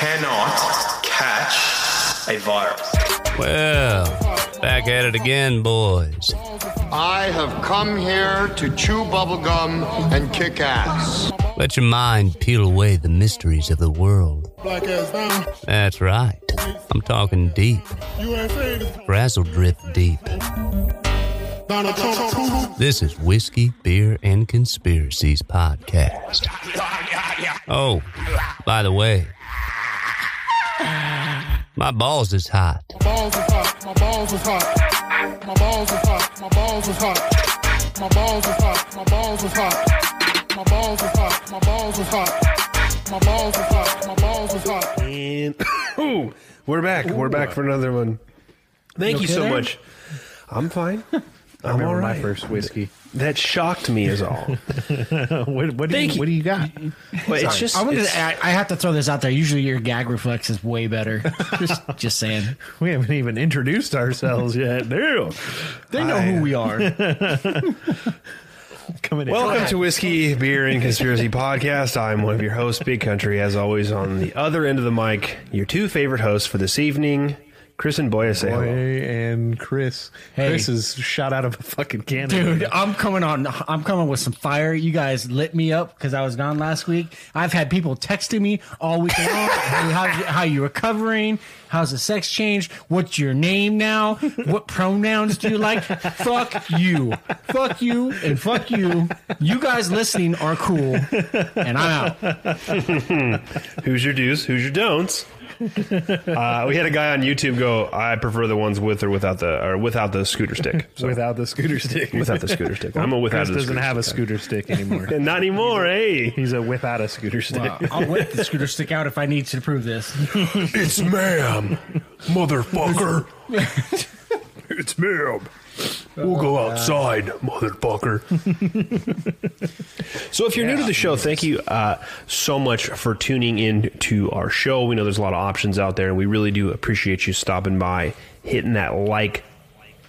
cannot catch a virus. Well, back at it again, boys. I have come here to chew bubblegum and kick ass. Let your mind peel away the mysteries of the world. Black ass down. That's right. I'm talking deep. Frazzle drift deep. This is Whiskey, Beer, and Conspiracies Podcast. Oh, by the way, my balls is hot. My balls is hot. My balls is hot. My balls is hot. My balls is hot. My balls is hot. My balls is hot. My balls is hot. My balls is hot. My balls is hot. And ooh, we're back. We're back for another one. Thank you so much. I'm fine. I remember my first whiskey. That shocked me is all. What do you got? It's just, I have to throw this out there. Usually your gag reflex is way better. just saying. We haven't even introduced ourselves yet. They know who we are. Welcome to Whiskey, Beer, and Conspiracy Podcast. I'm one of your hosts, Big Country. As always, on the other end of the mic, your two favorite hosts for this evening, Chris and Boya. Say hello. And Chris. Hey. Chris is shot out of a fucking cannon. Dude, I'm coming with some fire. You guys lit me up because I was gone last week. I've had people texting me all week long. How you recovering? How's the sex change? What's your name now? What pronouns do you like? Fuck you. Fuck you and fuck you. You guys listening are cool. And I'm out. Who's your do's? Who's your don'ts? We had a guy on YouTube go, I prefer the ones with or without the scooter stick. So. Without the scooter stick. Without the scooter stick. I'm a without Chris a scooter stick. Doesn't have a scooter stick anymore. Not anymore, He's a without a scooter stick. Wow. I'll whip the scooter stick out if I need to prove this. It's ma'am, motherfucker. It's ma'am. We'll go outside, motherfucker. So if you're new to the show, thank you so much for tuning in to our show. We know there's a lot of options out there, and we really do appreciate you stopping by, hitting that like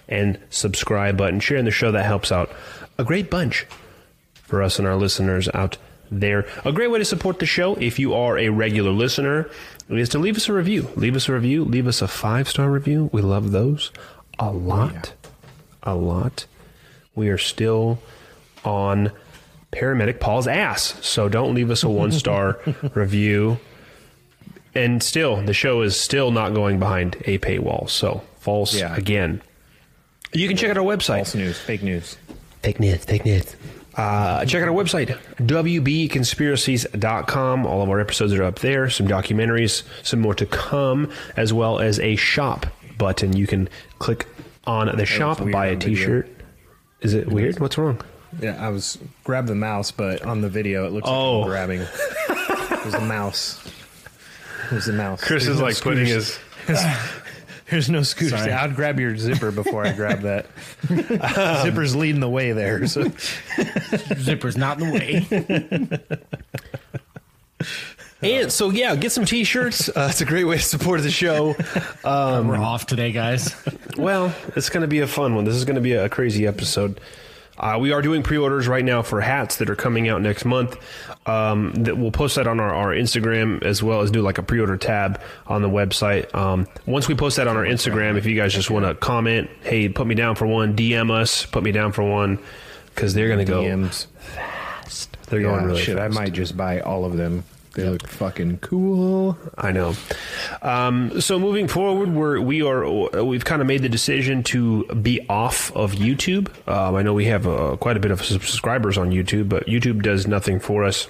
and subscribe button, sharing the show. That helps out a great bunch for us and our listeners out there. A great way to support the show, if you are a regular listener, is to leave us a review. Leave us a review. Leave us a 5-star review. We love those a lot. A lot. We are still on Paramedic Paul's ass, so don't leave us a 1-star review. And still, the show is still not going behind a paywall, so again. You can check out our website. False news. Fake news. Fake news. Fake news. Check out our website, wbconspiracies.com. All of our episodes are up there. Some documentaries, some more to come, as well as a shop button. You can click on the shop, buy a t-shirt. Is it weird? What's wrong? Yeah, I was grab the mouse, but on the video it looks like I'm grabbing. It was the mouse. Chris is like putting his... There's no scooters. I'd grab your zipper before I grab that. Zipper's leading the way there. So. Zipper's not in the way. And so, yeah, get some t-shirts. It's a great way to support the show. We're off today, guys. Well, it's going to be a fun one. This is going to be a crazy episode. We are doing pre-orders right now for hats that are coming out next month. That we'll post that on our Instagram, as well as do like a pre-order tab on the website. Once we post that on our Instagram, if you guys just want to comment, hey, put me down for one, DM us, put me down for one, because they're going to go fast. They're going really fast. I might just buy all of them. They look fucking cool. I know. So moving forward, we've kind of made the decision to be off of YouTube. I know we have quite a bit of subscribers on YouTube, but YouTube does nothing for us.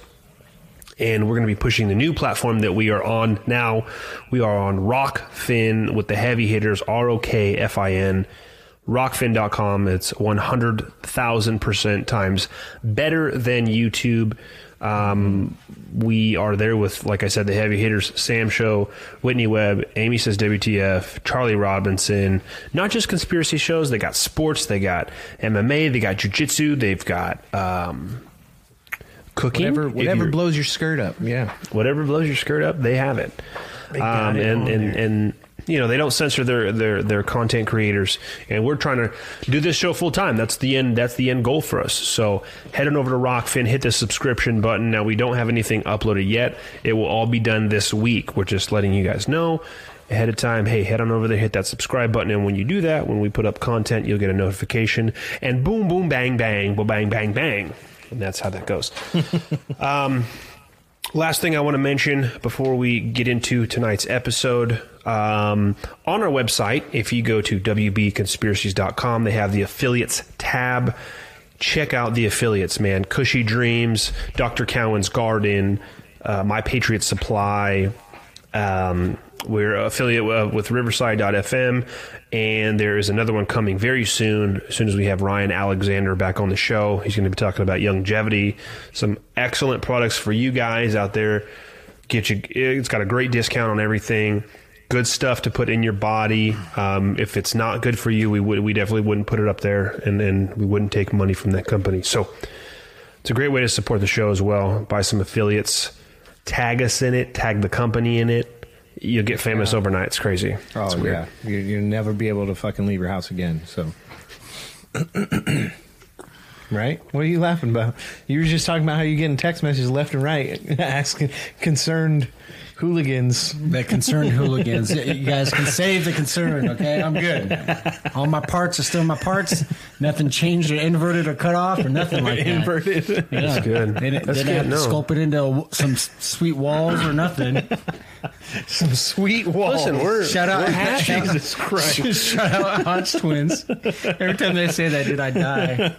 And we're going to be pushing the new platform that we are on now. We are on Rockfin with the heavy hitters, ROKFIN. Rockfin.com. It's 100,000% times better than YouTube. We are there with, like I said, the heavy hitters, Sam Show, Whitney Webb, Amy Says WTF, Charlie Robinson, not just conspiracy shows. They got sports, they got MMA, they got jujitsu, they've got cooking. Whatever blows your skirt up, they have it. And you know, they don't censor their content creators, and we're trying to do this show full time. That's the end. That's the end goal for us. So head on over to Rockfin, hit the subscription button. Now, we don't have anything uploaded yet. It will all be done this week. We're just letting you guys know ahead of time. Hey, head on over there, hit that subscribe button, and when you do that, when we put up content, you'll get a notification. And boom, boom, bang, bang, well, bang, bang, bang, and that's how that goes. Last thing I want to mention before we get into tonight's episode, on our website, if you go to wbconspiracies.com, they have the affiliates tab. Check out the affiliates, man. Cushy Dreams, Dr. Cowan's Garden, My Patriot Supply. We're affiliate with Riverside.fm, and there is another one coming very soon. As soon as we have Ryan Alexander back on the show, he's going to be talking about longevity. Some excellent products for you guys out there. It's got a great discount on everything. Good stuff to put in your body. If it's not good for you, we definitely wouldn't put it up there, and then we wouldn't take money from that company. So it's a great way to support the show as well. Buy some affiliates. Tag us in it. Tag the company in it. You'll get famous overnight. It's crazy. Oh, it's weird. Yeah. You'll never be able to fucking leave your house again. So, right? What are you laughing about? You were just talking about how you're getting text messages left and right asking concerned hooligans. That concerned hooligans. You guys can save the concern, okay? I'm good. All my parts are still my parts. Nothing changed or inverted or cut off or nothing like that. Inverted. Yeah. That's good. They didn't have to sculpt it into some sweet walls or nothing. Some sweet walls. Listen, shout out Hodge Twins. Every time they say that, did I die?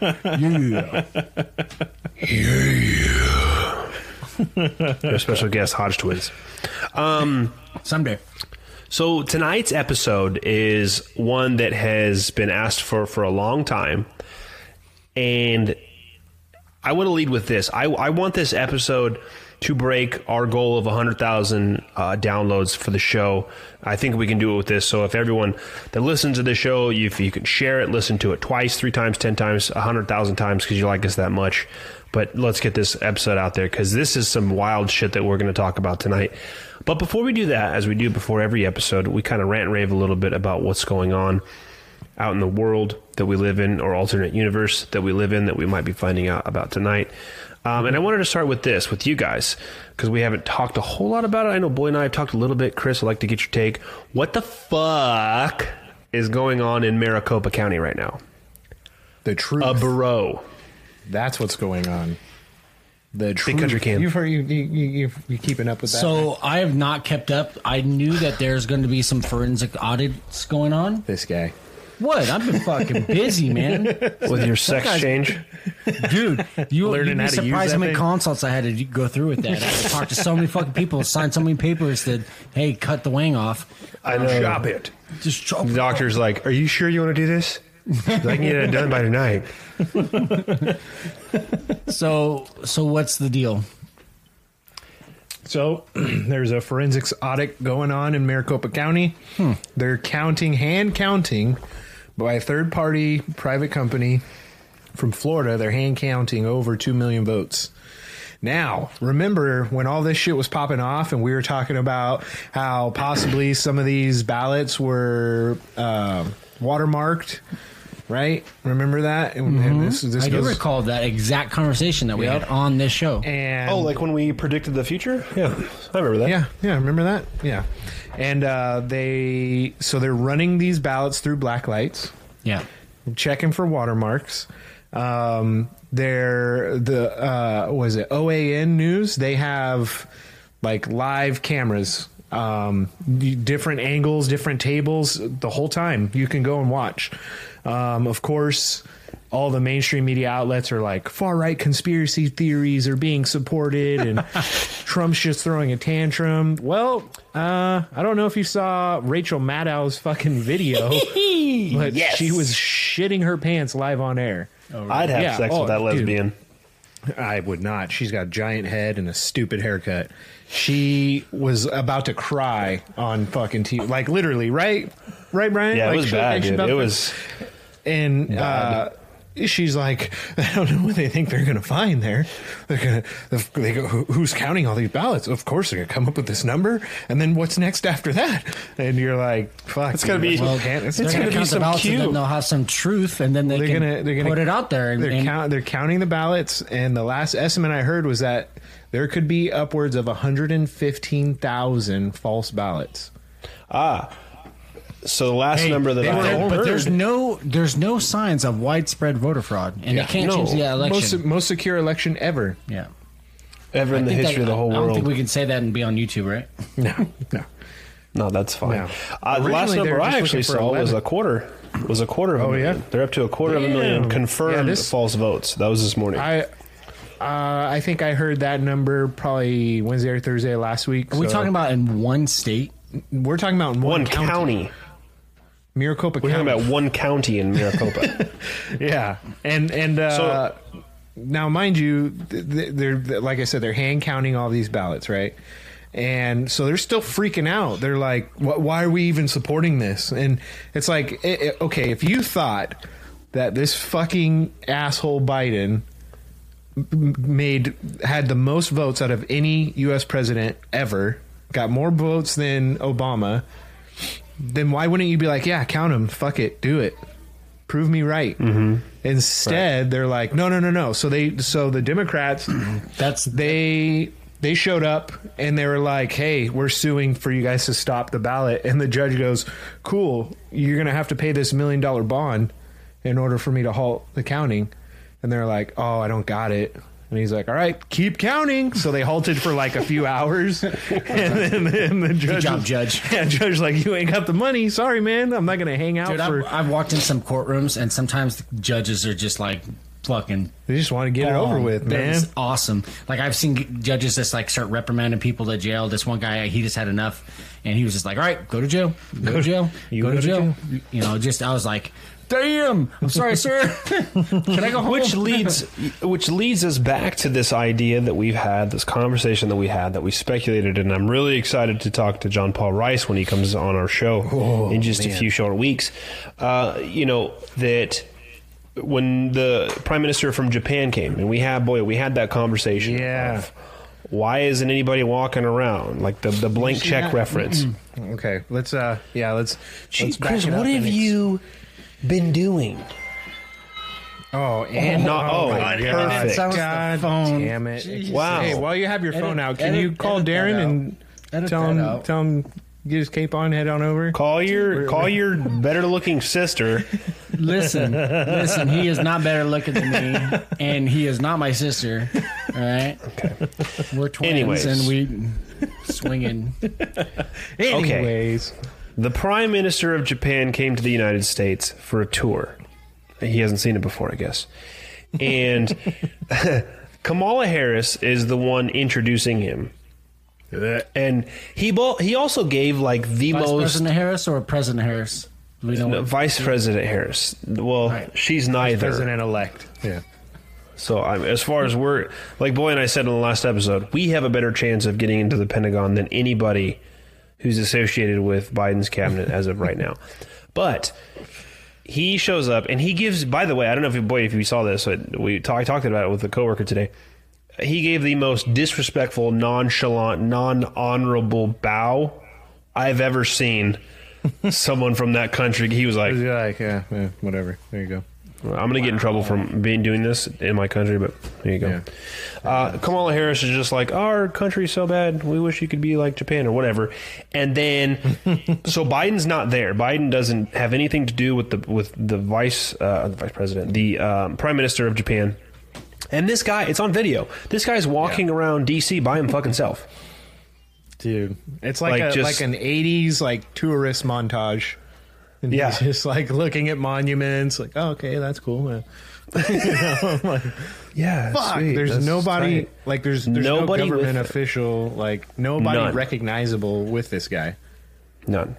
Yeah. Yeah. Their special guest, Hodge Twins. Someday. So tonight's episode is one that has been asked for a long time, and I want to lead with this. I want this episode to break our goal of 100,000 downloads for the show. I think we can do it with this. So if everyone that listens to the show, if you can share it, listen to it twice, three times, 10 times, 100,000 times, because you like us that much. But let's get this episode out there, because this is some wild shit that we're going to talk about tonight. But before we do that, as we do before every episode, we kind of rant and rave a little bit about what's going on out in the world that we live in, or alternate universe that we live in, that we might be finding out about tonight. And I wanted to start with this, with you guys, because we haven't talked a whole lot about it. I know Boy and I have talked a little bit. Chris, I'd like to get your take. What the fuck is going on in Maricopa County right now? The truth. A bro. That's what's going on. The Big Country camp. You've heard you keeping up with that? So right? I have not kept up. I knew that there's going to be some forensic audits going on. This guy. What? I've been fucking busy, man. With your sex change? Dude, you'd be surprised how many consults I had to go through with that. I had to talk to so many fucking people, sign so many papers that, hey, cut the wang off. I know. Chop it. Just chop it. The doctor's like, are you sure you want to do this? I can get it done by tonight. So what's the deal? So there's a forensics audit going on in Maricopa County. They're hand counting by a third party private company from Florida. They're hand counting over 2 million votes. Now, remember when all this shit was popping off and we were talking about how possibly some of these ballots were watermarked? Right? Remember that? And this I do recall that exact conversation that we had on this show. And like when we predicted the future? Yeah. I remember that. Yeah, remember that? Yeah. And they're running these ballots through black lights. Yeah. Checking for watermarks. Was it OAN News? They have like live cameras. Different angles, different tables, the whole time. You can go and watch. Of course, all the mainstream media outlets are like, far-right conspiracy theories are being supported, and Trump's just throwing a tantrum. Well, I don't know if you saw Rachel Maddow's fucking video, but she was shitting her pants live on air. Oh, really? I'd have sex with that lesbian. Dude, I would not. She's got a giant head and a stupid haircut. She was about to cry on fucking TV. Like, literally, right, Brian? Yeah, it was bad, dude. It was... And she's like, I don't know what they think they're going to find there. They go, who's counting all these ballots? Of course they're going to come up with this number. And then what's next after that? And you're like, fuck. It's going to be, well, it's going to be some cute. And then they'll have some truth, and then they're gonna put it out there. And they're counting the ballots. And the last estimate I heard was that there could be upwards of 115,000 false ballots. Ah. So the last number that I heard, but there's no signs of widespread voter fraud, and it can't change the election. Most secure election ever. Yeah, ever in the history of the whole world. I don't think we can say that and be on YouTube, right? No, that's fine. No. The last number I actually saw was a quarter. Of a million. They're up to a quarter of a million confirmed false votes. That was this morning. I think I heard that number probably Wednesday or Thursday last week. Are we talking about in one state? We're talking about in one county. Maricopa County. We're talking about one county in Maricopa. Yeah. And so, now, mind you, they're like I said, they're hand counting all these ballots, right? And so they're still freaking out. They're like, why are we even supporting this? And it's like, okay, if you thought that this fucking asshole Biden had the most votes out of any U.S. president ever, got more votes than Obama, then why wouldn't you be like, yeah, count them, fuck it, do it, prove me right? Mm-hmm. Instead, they're like, no. So the Democrats, they showed up and they were like, hey, we're suing for you guys to stop the ballot. And the judge goes, cool, you're gonna have to pay this $1 million bond in order for me to halt the counting. And they're like, oh, I don't got it. And he's like, all right, keep counting. So they halted for like a few hours. And then the judge. Good job, Judge. Yeah, Judge, like, you ain't got the money. Sorry, man. I'm not going to hang out. Dude, I've walked in some courtrooms, and sometimes the judges are just like fucking. They just want to get it over with, man. It's awesome. Like, I've seen judges just like start reprimanding people to jail. This one guy, he just had enough. And he was just like, all right, go to jail. Go to jail. Go to jail. You know, I was like, damn, I'm sorry, sir. Can I go home? Which leads us back to this idea that we've had, this conversation that we had, that we speculated, and I'm really excited to talk to John Paul Rice when he comes on our show in just a few short weeks. You know, that when the Prime Minister from Japan came, and we had that conversation. Yeah. Of, why isn't anybody walking around like the blank check reference? Okay, let's. Geez, Chris, what have you been doing? Perfect. God damn it! Jeez. Wow! Hey, while you have your phone out, can you call Darren and tell him get his cape on, head on over? Call your better looking sister. Listen. He is not better looking than me, and he is not my sister. All right. Okay. We're twins, and we swinging. Anyways. Okay. The Prime Minister of Japan came to the United States for a tour. He hasn't seen it before, I guess. And Kamala Harris is the one introducing him. And he also gave like the Vice most... President Harris or President Harris? Vice President Harris. Well, right. She's neither. President-elect. Yeah. So as far as we're... Like Boy and I said in the last episode, we have a better chance of getting into the Pentagon than anybody who's associated with Biden's cabinet as of right now. But he shows up and he gives, by the way, I don't know if you saw this, but I talked about it with a coworker today. He gave the most disrespectful, nonchalant, non-honorable bow I've ever seen someone from that country. He was like, yeah, whatever. There you go. I'm going to get in trouble for doing this in my country, but there you go. Yeah. Kamala Harris is just like, our country's so bad, we wish you could be like Japan or whatever. And then, so Biden's not there. Biden doesn't have anything to do with the Prime Minister of Japan. And this guy, it's on video. This guy's walking around D.C. by him fucking self. Dude, it's like an 80s like tourist montage. And he's just like looking at monuments, like, oh, okay, that's cool. I'm like, fuck. Sweet. There's that's nobody tight. Like there's nobody no government official, like nobody None. Recognizable with this guy. None.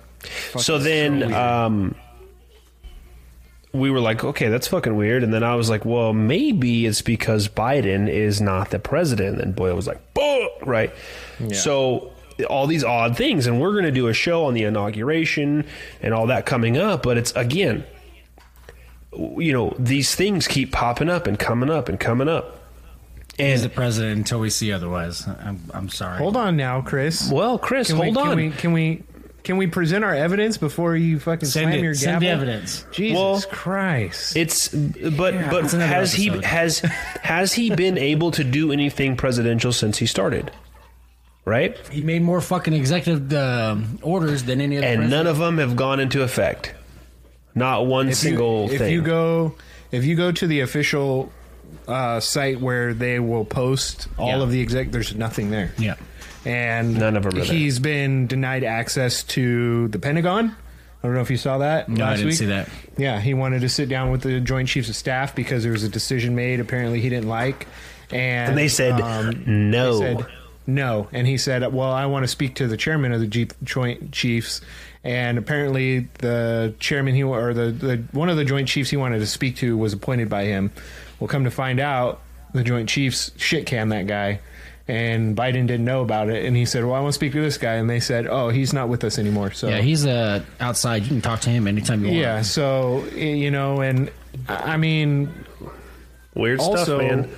Fuck, so then we were like, okay, that's fucking weird. And then I was like, well, maybe it's because Biden is not the president. And Boyle was like, boom, right? Yeah. So all these odd things, and we're going to do a show on the inauguration and all that coming up, but it's, again, you know, these things keep popping up and coming up and coming up. And he's the president until we see otherwise. I'm sorry. Hold on now, Chris. Well, Chris, hold on. Can we present our evidence before you fucking slam your gavel? Send the evidence. Jesus Christ! But has he been able to do anything presidential since he started? Right? He made more fucking executive orders than any other. And president. None of them have gone into effect. Not one single thing. If you go to the official site where they will post all of the exec, there's nothing there. Yeah. And none of them are there. He's been denied access to the Pentagon. I don't know if you saw that. No, I didn't see that. Yeah, he wanted to sit down with the Joint Chiefs of Staff because there was a decision made apparently he didn't like. And they said no. They said no. And he said, well, I want to speak to the chairman of the Joint Chiefs. And apparently the chairman one of the Joint Chiefs he wanted to speak to was appointed by him. Well, come to find out, the Joint Chiefs shit-canned that guy. And Biden didn't know about it, and he said, well, I want to speak to this guy. And they said, oh, he's not with us anymore. So yeah, he's outside. You can talk to him anytime you want. Yeah, so, you know, and I mean... Weird also, stuff, man.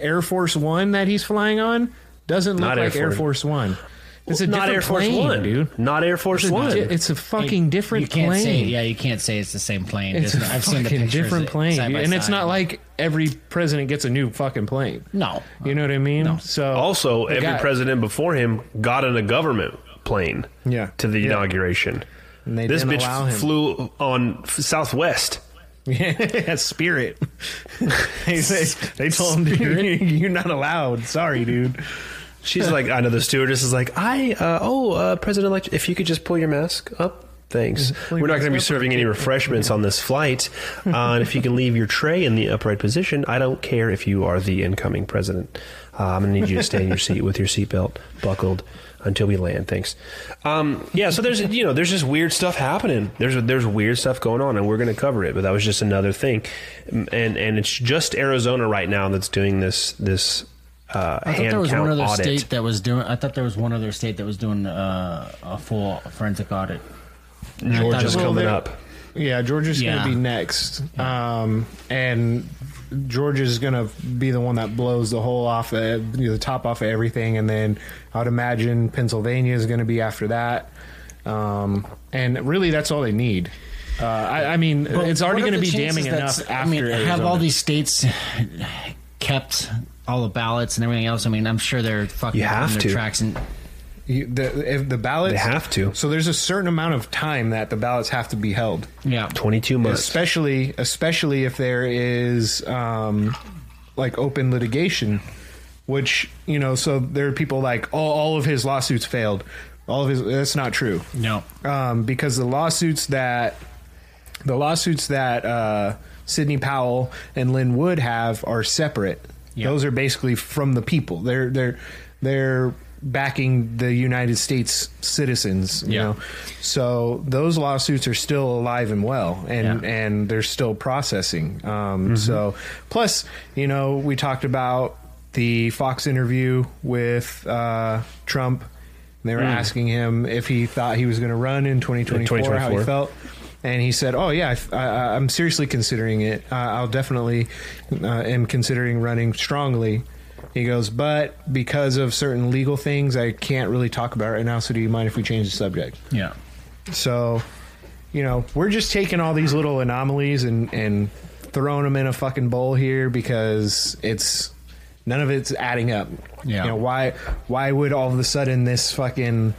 Air Force One that he's flying on doesn't look like Air Force One. It's a different plane, dude. Not Air Force One. It's a fucking different plane. You can't say it's the same plane. It's a fucking different plane. And it's not like every president gets a new fucking plane. No. You know what I mean? No. So also, every president before him got in a government plane to the inauguration. And they didn't allow him. This bitch flew on Southwest. Yeah, Spirit. They told him, dude, you're not allowed. Sorry, dude. She's like, I know the stewardess is like, President-elect, if you could just pull your mask up, thanks. We're not going to be serving any refreshments on this flight. And if you can leave your tray in the upright position, I don't care if you are the incoming president. I'm going to need you to stay in your seat with your seatbelt buckled until we land, thanks. So there's just weird stuff happening. There's weird stuff going on, and we're going to cover it. But that was just another thing. And it's just Arizona right now that's doing this. I thought there was one other state that was doing a full forensic audit. Georgia's coming up. Yeah, Georgia's going to be next, and Georgia's going to be the one that blows the whole off, the top off of everything, and then I'd imagine Pennsylvania is going to be after that. And really, that's all they need. It's already going to be damning enough. Arizona. Have all these states kept all the ballots and everything else? I mean, I'm sure they're fucking on their tracks. And the ballots... They have to. So there's a certain amount of time that the ballots have to be held. Yeah. 22 months. Especially if there is, open litigation, which, you know, so there are people like, oh, all of his lawsuits failed. That's not true. No. Because the lawsuits that Sidney Powell and Lynn Wood have are separate. Yep. Those are basically from the people. They're backing the United States citizens, you know. So those lawsuits are still alive and well, and they're still processing. So plus, you know, we talked about the Fox interview with Trump. And they were asking him if he thought he was going to run in 2024, how he felt. And he said, oh, yeah, I'm seriously considering it. I'll definitely am considering running strongly. He goes, but because of certain legal things, I can't really talk about it right now. So do you mind if we change the subject? Yeah. So, you know, we're just taking all these little anomalies and throwing them in a fucking bowl here because none of it's adding up. Yeah. You know, why would all of a sudden this fucking...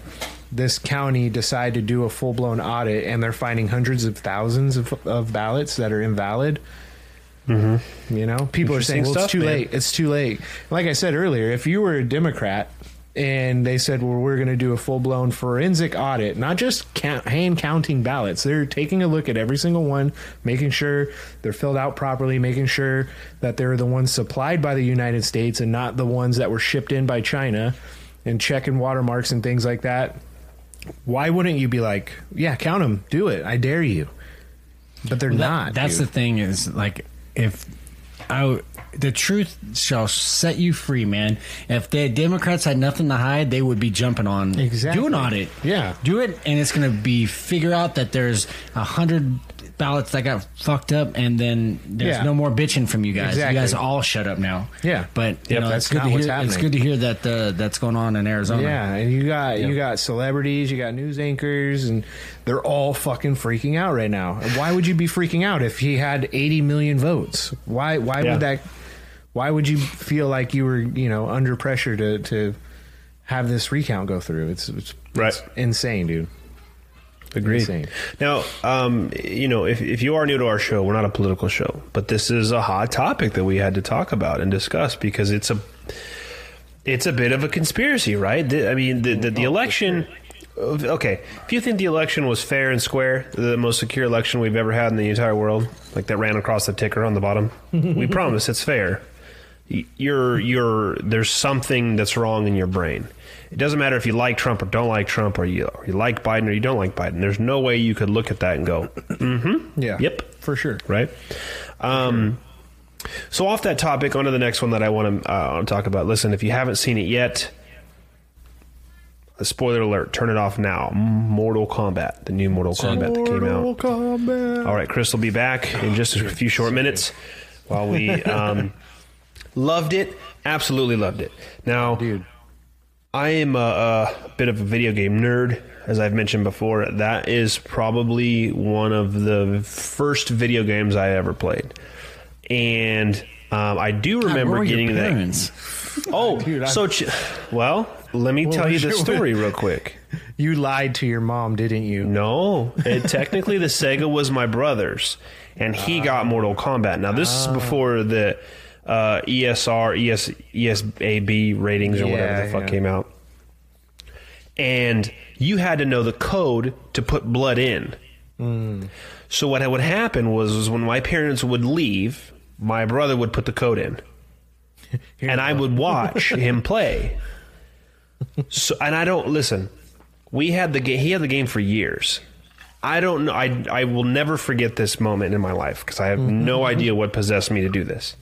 this county decide to do a full-blown audit and they're finding hundreds of thousands of ballots that are invalid? Mm-hmm. You know, people are saying, well, it's too late. It's too late. Like I said earlier, if you were a Democrat and they said, well, we're going to do a full-blown forensic audit, not just hand-counting ballots. They're taking a look at every single one, making sure they're filled out properly, making sure that they're the ones supplied by the United States and not the ones that were shipped in by China, and checking watermarks and things like that. Why wouldn't you be like, yeah, count them, do it, I dare you? But they're not. That's the thing is, like, the truth shall set you free, man. If the Democrats had nothing to hide, they would be jumping on. Exactly. Do an audit. Yeah. Do it, and it's going to be figure out that there's 100 ballots that got fucked up, and then there's no more bitching from you guys. Exactly. You guys all shut up now. Yeah, but you know, that's not what's happening. It's good to hear that that's going on in Arizona. Yeah, and you got celebrities, you got news anchors, and they're all fucking freaking out right now. Why would you be freaking out if he had 80 million votes? Why would that? Why would you feel like you were under pressure to have this recount go through? It's insane, dude. Agreed. Insane. Now, if you are new to our show, we're not a political show, but this is a hot topic that we had to talk about and discuss because it's a bit of a conspiracy, right? The election. Okay, if you think the election was fair and square, the most secure election we've ever had in the entire world, like that ran across the ticker on the bottom, we promise it's fair. There's something that's wrong in your brain. It doesn't matter if you like Trump or don't like Trump, or you like Biden or you don't like Biden. There's no way you could look at that and go, mm-hmm, yeah, yep, for sure, right? So off that topic, onto the next one that I want to talk about. Listen, if you haven't seen it yet, a spoiler alert, turn it off now. Mortal Kombat, the new Mortal Kombat that came out. Mortal Kombat. All right, Chris will be back in just a few short minutes while we... loved it. Absolutely loved it. Now, dude, I am a bit of a video game nerd, as I've mentioned before. That is probably one of the first video games I ever played. And I do remember getting that. Oh, dude, let me tell you the story real quick. You lied to your mom, didn't you? No. Technically, the Sega was my brother's, and he got Mortal Kombat. Now, this is before the... ESRB ratings or whatever the fuck came out, and you had to know the code to put blood in. So what would happen was when my parents would leave, my brother would put the code in, and I would watch him play. So, and I don't listen. We had the game. He had the game for years. I don't know. I will never forget this moment in my life because I have no idea what possessed me to do this.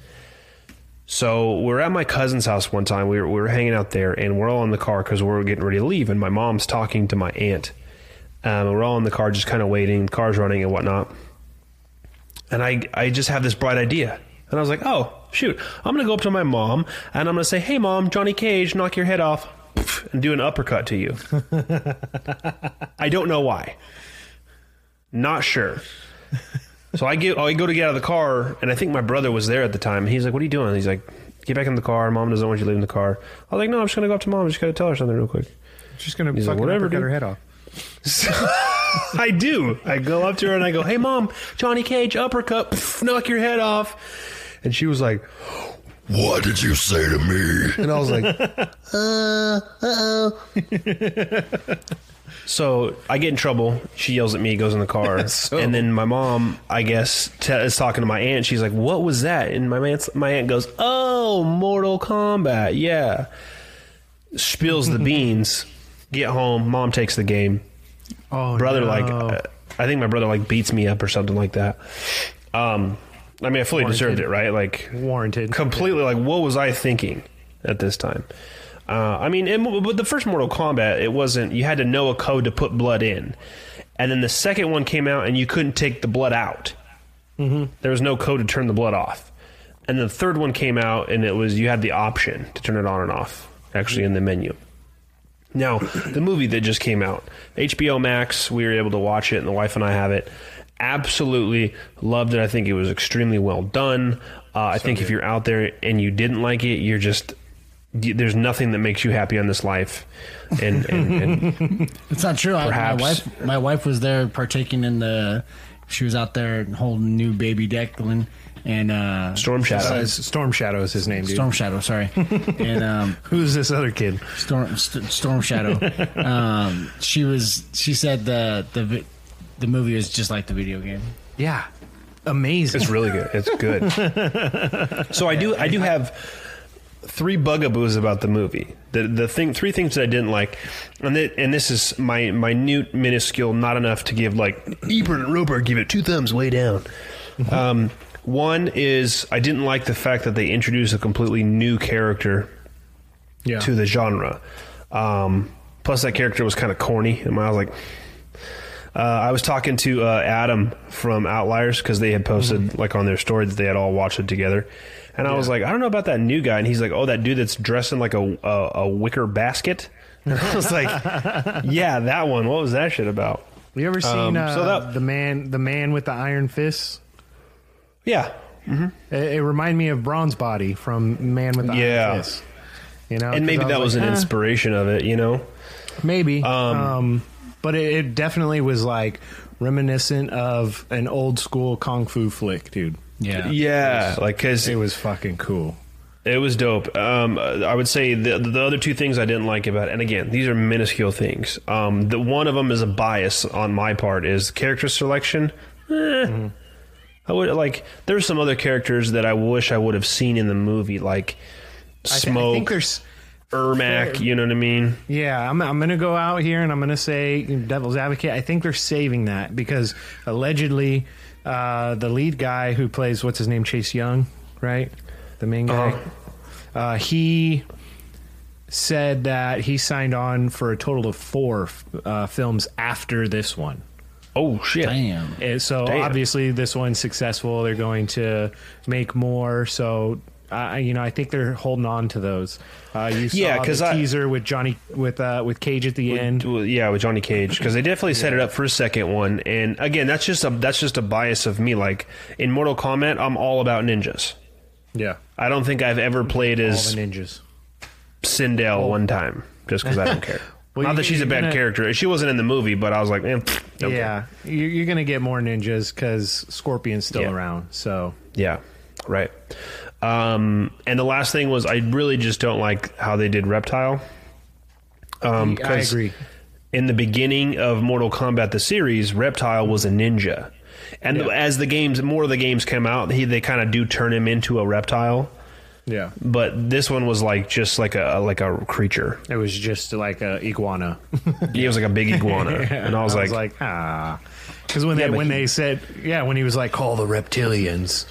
So we're at my cousin's house one time. We were hanging out there, and we're all in the car because we're getting ready to leave. And my mom's talking to my aunt. We're all in the car, just kind of waiting. The car's running and whatnot. And I just have this bright idea, and I was like, "Oh shoot! I'm gonna go up to my mom, and I'm gonna say, 'Hey mom, Johnny Cage, knock your head off,' and do an uppercut to you." I don't know why. Not sure. So I go to get out of the car, and I think my brother was there at the time. He's like, "What are you doing?" And he's like, "Get back in the car. Mom doesn't want you leaving the car." I was like, "No, I'm just going to go up to mom. I'm just going to tell her something real quick. She's going to fucking cut her head off." So, I do. I go up to her, and I go, "Hey, mom, Johnny Cage, uppercut, knock your head off." And she was like, "What did you say to me?" And I was like, uh-oh. So I get in trouble. She yells at me, goes in the car. And then my mom, I guess, is talking to my aunt. She's like, "What was that?" And my aunt goes, "Oh, Mortal Kombat. Yeah." Spills the beans. Get home. Mom takes the game. Oh, brother, no. I think my brother beats me up or something like that. I fully deserved it, right? Warranted. Completely what was I thinking at this time? But the first Mortal Kombat, it wasn't, you had to know a code to put blood in. And then the second one came out and you couldn't take the blood out. Mm-hmm. There was no code to turn the blood off. And the third one came out and it was, you had the option to turn it on and off, actually, in the menu. Now, the movie that just came out, HBO Max, we were able to watch it, and the wife and I have it. Absolutely loved it. I think it was extremely well done. I think if you're out there and you didn't like it, you're just... There's nothing that makes you happy on this life, and it's not true. My wife was there partaking in the. She was out there holding new baby Declan and Storm Shadow. Storm Shadow is his name. Dude. Storm Shadow, sorry. And who's this other kid? Storm Shadow. She was. She said the movie is just like the video game. Yeah, amazing. It's really good. It's good. So I do have. 3 bugaboos about the movie. Three things that I didn't like, and this is my minute, minuscule, not enough to give Ebert and Roper give it 2 thumbs way down. One is I didn't like the fact that they introduced a completely new character to the genre. Plus, that character was kind of corny, and I was like, I was talking to Adam from Outliers because they had posted like on their story that they had all watched it together. And I was like, I don't know about that new guy. And he's like, oh, that dude that's dressed in like a wicker basket. And I was like, yeah, that one. What was that shit about? You ever seen the man with the iron fists? Yeah. Mm-hmm. It reminded me of Bronze Body from Man with the Iron Fists. You know, and maybe that was an inspiration of it, you know? Maybe. But it definitely was like reminiscent of an old school kung fu flick, dude. Yeah. Yeah. It was fucking cool. It was dope. I would say the other two things I didn't like about it, and again, these are minuscule things. The one of them is a bias on my part is character selection. Mm-hmm. I would there's some other characters that I wish I would have seen in the movie, like Smoke, I think there's Ermac, you know what I mean? Yeah, I'm going to go out here and I'm going to say devil's advocate. I think they're saving that because allegedly the lead guy who plays, what's his name, Chase Young, right? The main guy. Uh-huh. He said that he signed on for a total of 4 films after this one. Oh, shit. Damn. And so, obviously, this one's successful. They're going to make more. So, I think they're holding on to those. You saw the teaser with Cage at the end. Yeah, with Johnny Cage. Because they definitely set it up for a second one. And, again, that's just a bias of me. Like, in Mortal Kombat, I'm all about ninjas. Yeah. I don't think I've ever played as ninjas. Sindel one time. Just because I don't care. Well, not that she's a bad character. She wasn't in the movie, but I was like, man, okay. Yeah, you're going to get more ninjas because Scorpion's still around. So yeah, right. And the last thing was I really just don't like how they did Reptile. I agree. In the beginning of Mortal Kombat, the series, Reptile was a ninja. And as more of the games come out, they kind of do turn him into a reptile. Yeah, but this one was just like a creature. It was just like a iguana. It was like a big iguana, and I was like ah, because when he was like, call the reptilians.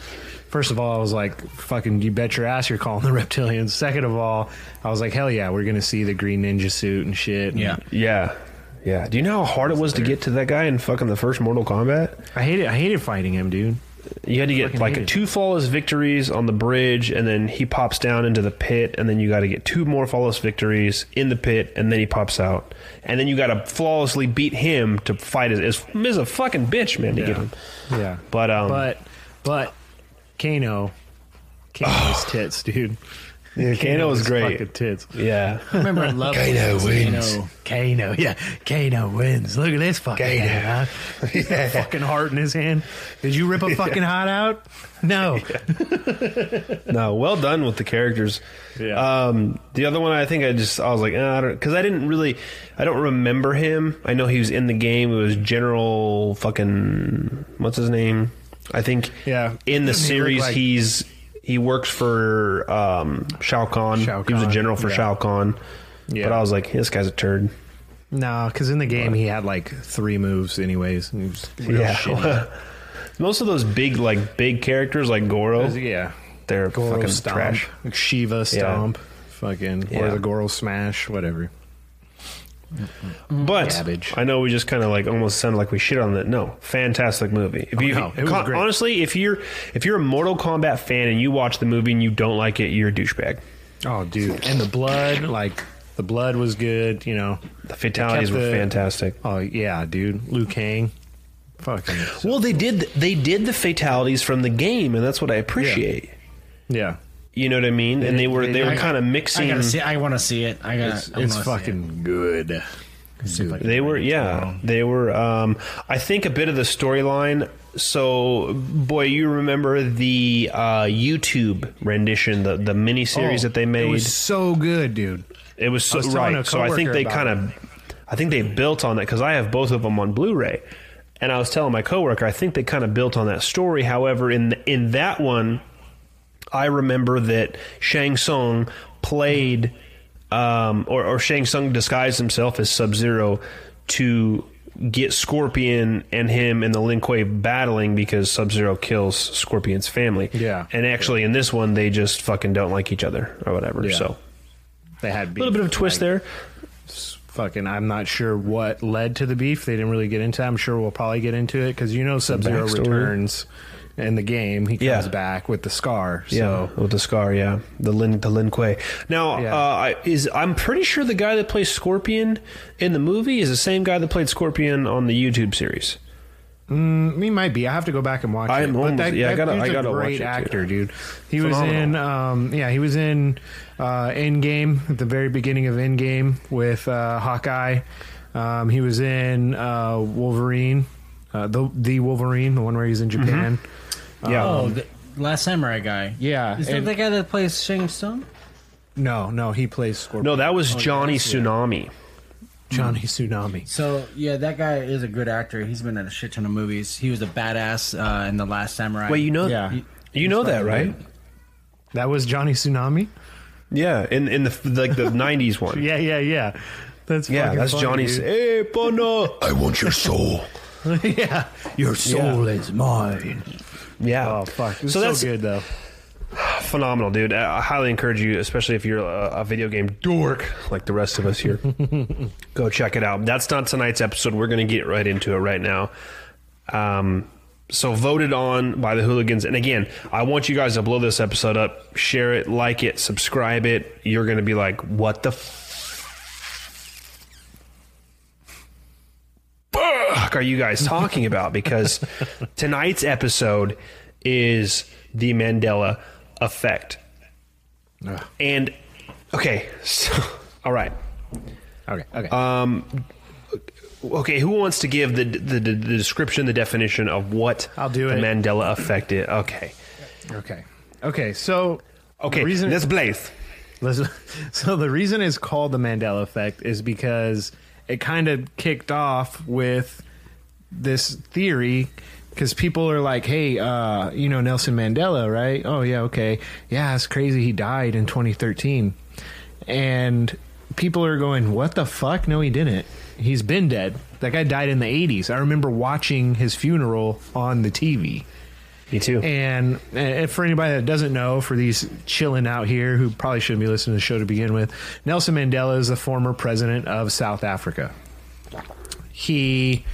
First of all, I was like, fucking, you bet your ass you're calling the reptilians. Second of all, I was like, hell yeah, we're gonna see the green ninja suit and shit. Yeah, yeah, yeah. Do you know how hard it was to get to that guy in fucking the first Mortal Kombat? I hated fighting him, dude. You had to get like 2 flawless victories on the bridge, and then he pops down into the pit, and then you got to get 2 more flawless victories in the pit, and then he pops out, and then you got to flawlessly beat him to fight. It's a fucking bitch, man, to get him. Yeah, but Kano's tits, dude. Yeah, Kano was great. Fucking tits. Yeah, I remember I loved Kano wins. Kano, yeah, Kano wins. Look at this fucking Kano. Guy, huh? Yeah. Fucking heart in his hand. Did you rip a fucking heart out? No. Yeah. No. Well done with the characters. Yeah. The other one, I was like, I don't, because I don't remember him. I know he was in the game. It was General fucking, what's his name? I think. Yeah. In the series, he works for Shao Kahn. He was a general for Shao Kahn. Yeah. But I was like, this guy's a turd. No, because in the game he had like 3 moves anyways. And he was shitty. Most of those big characters like Goro. Yeah. They're Goro fucking stomp, trash. Like Shiva stomp. Fucking or the Goro smash, whatever. But cabbage. I know we just kind of like almost sounded like we shit on that. No, fantastic movie. Honestly, if you're a Mortal Kombat fan and you watch the movie and you don't like it, you're a douchebag. Oh, dude! And the blood was good. You know, the fatalities were fantastic. Oh yeah, dude, Liu Kang. Fucking. Well, they did the fatalities from the game, and that's what I appreciate. Yeah. You know what I mean? And they were kind of mixing. I want to see it. It's fucking good. They were. I think a bit of the storyline. So, boy, you remember the YouTube rendition, the miniseries that they made? It was so good, dude. It was so right. So I think they built on that because I have both of them on Blu-ray. And I was telling my coworker, I think they kind of built on that story. However, in that one, I remember that Shang Tsung played, or Shang Tsung disguised himself as Sub-Zero to get Scorpion and him and the Lin Kuei battling because Sub-Zero kills Scorpion's family. Yeah. And actually in this one, they just fucking don't like each other or whatever. Yeah. So they had a little bit of a twist there. fucking, I'm not sure what led to the beef. They didn't really get into that. I'm sure we'll probably get into it because, you know, Sub-Zero returns in the game. He comes back with the scar. So. Yeah, with the scar, yeah. The Lin Kuei. Now, I'm pretty sure the guy that plays Scorpion in the movie is the same guy that played Scorpion on the YouTube series. He might be. I have to go back and watch it. Almost, I gotta watch it. He's a great actor, dude. He was in, he was in Endgame at the very beginning of Endgame with Hawkeye. He was in Wolverine, the Wolverine, the one where he's in Japan. Mm-hmm. Yeah, the Last Samurai guy. Yeah, is that the guy that plays Shang Tsung? No, he plays Scorpion. No, that was Johnny Tsunami. Johnny Tsunami. So, yeah, that guy is a good actor. He's been in a shit ton of movies. He was a badass in The Last Samurai. Well, you know that, right? That was Johnny Tsunami? Yeah, in the 90s one. Yeah. That's funny, Johnny. Hey, Bono, I want your soul. Yeah. Your soul is mine. Yeah. Oh, fuck. It was so good, though. Phenomenal, dude. I highly encourage you, especially if you're a video game dork like the rest of us here. Go check it out. That's not tonight's episode. We're going to get right into it right now. So voted on by the hooligans. And again, I want you guys to blow this episode up. Share it, like it, subscribe it. You're going to be like, what the fuck are you guys talking about? Because tonight's episode is the Mandela effect. And okay, so all right, okay. Okay, who wants to give the description, the definition of what Mandela effect is? Okay. So okay, let's blaze. So the reason it's called the Mandela effect is because it kind of kicked off with this theory. Because people are like, hey, you know, Nelson Mandela, right? Oh, yeah, okay. Yeah, it's crazy. He died in 2013. And people are going, what the fuck? No, he didn't. He's been dead. That guy died in the 80s. I remember watching his funeral on the TV. Me too. And for anybody that doesn't know, for these chilling out here who probably shouldn't be listening to the show to begin with, Nelson Mandela is the former president of South Africa. He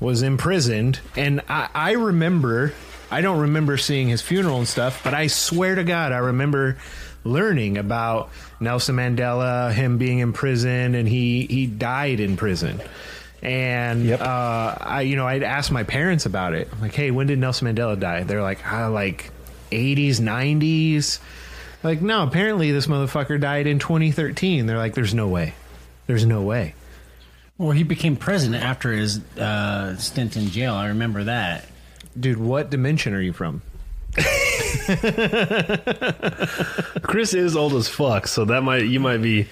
was imprisoned, and I remember, I don't remember seeing his funeral and stuff, but I swear to God, I remember learning about Nelson Mandela, him being in prison, and he died in prison. And I'd asked my parents about it. I'm like, hey, when did Nelson Mandela die? They're like, like 80s, 90s. Like, no, apparently this motherfucker died in 2013. They're like, there's no way. There's no way. Well, he became president after his stint in jail. I remember that. Dude, what dimension are you from? Chris is old as fuck, so that might be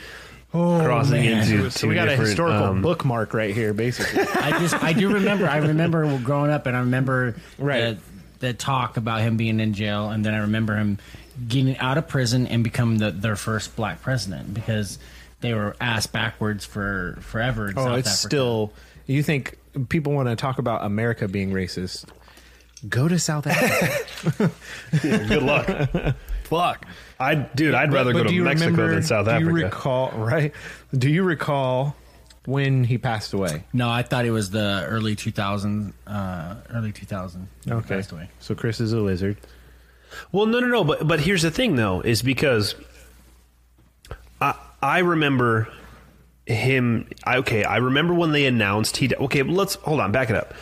crossing into. So we got a historical bookmark right here, basically. I remember growing up, and I remember the talk about him being in jail, and then I remember him getting out of prison and becoming their first black president because they were ass backwards for forever in South Africa. You think people want to talk about America being racist? Go to South Africa. Yeah, good luck. Fuck. I'd rather go to Mexico than South Africa. Do you recall when he passed away? No, I thought it was the early 2000. Okay. He passed away. So Chris is a lizard. Well, no. But here's the thing, though, is because I remember him. I remember when they announced he died. Okay, let's hold on. Back it up.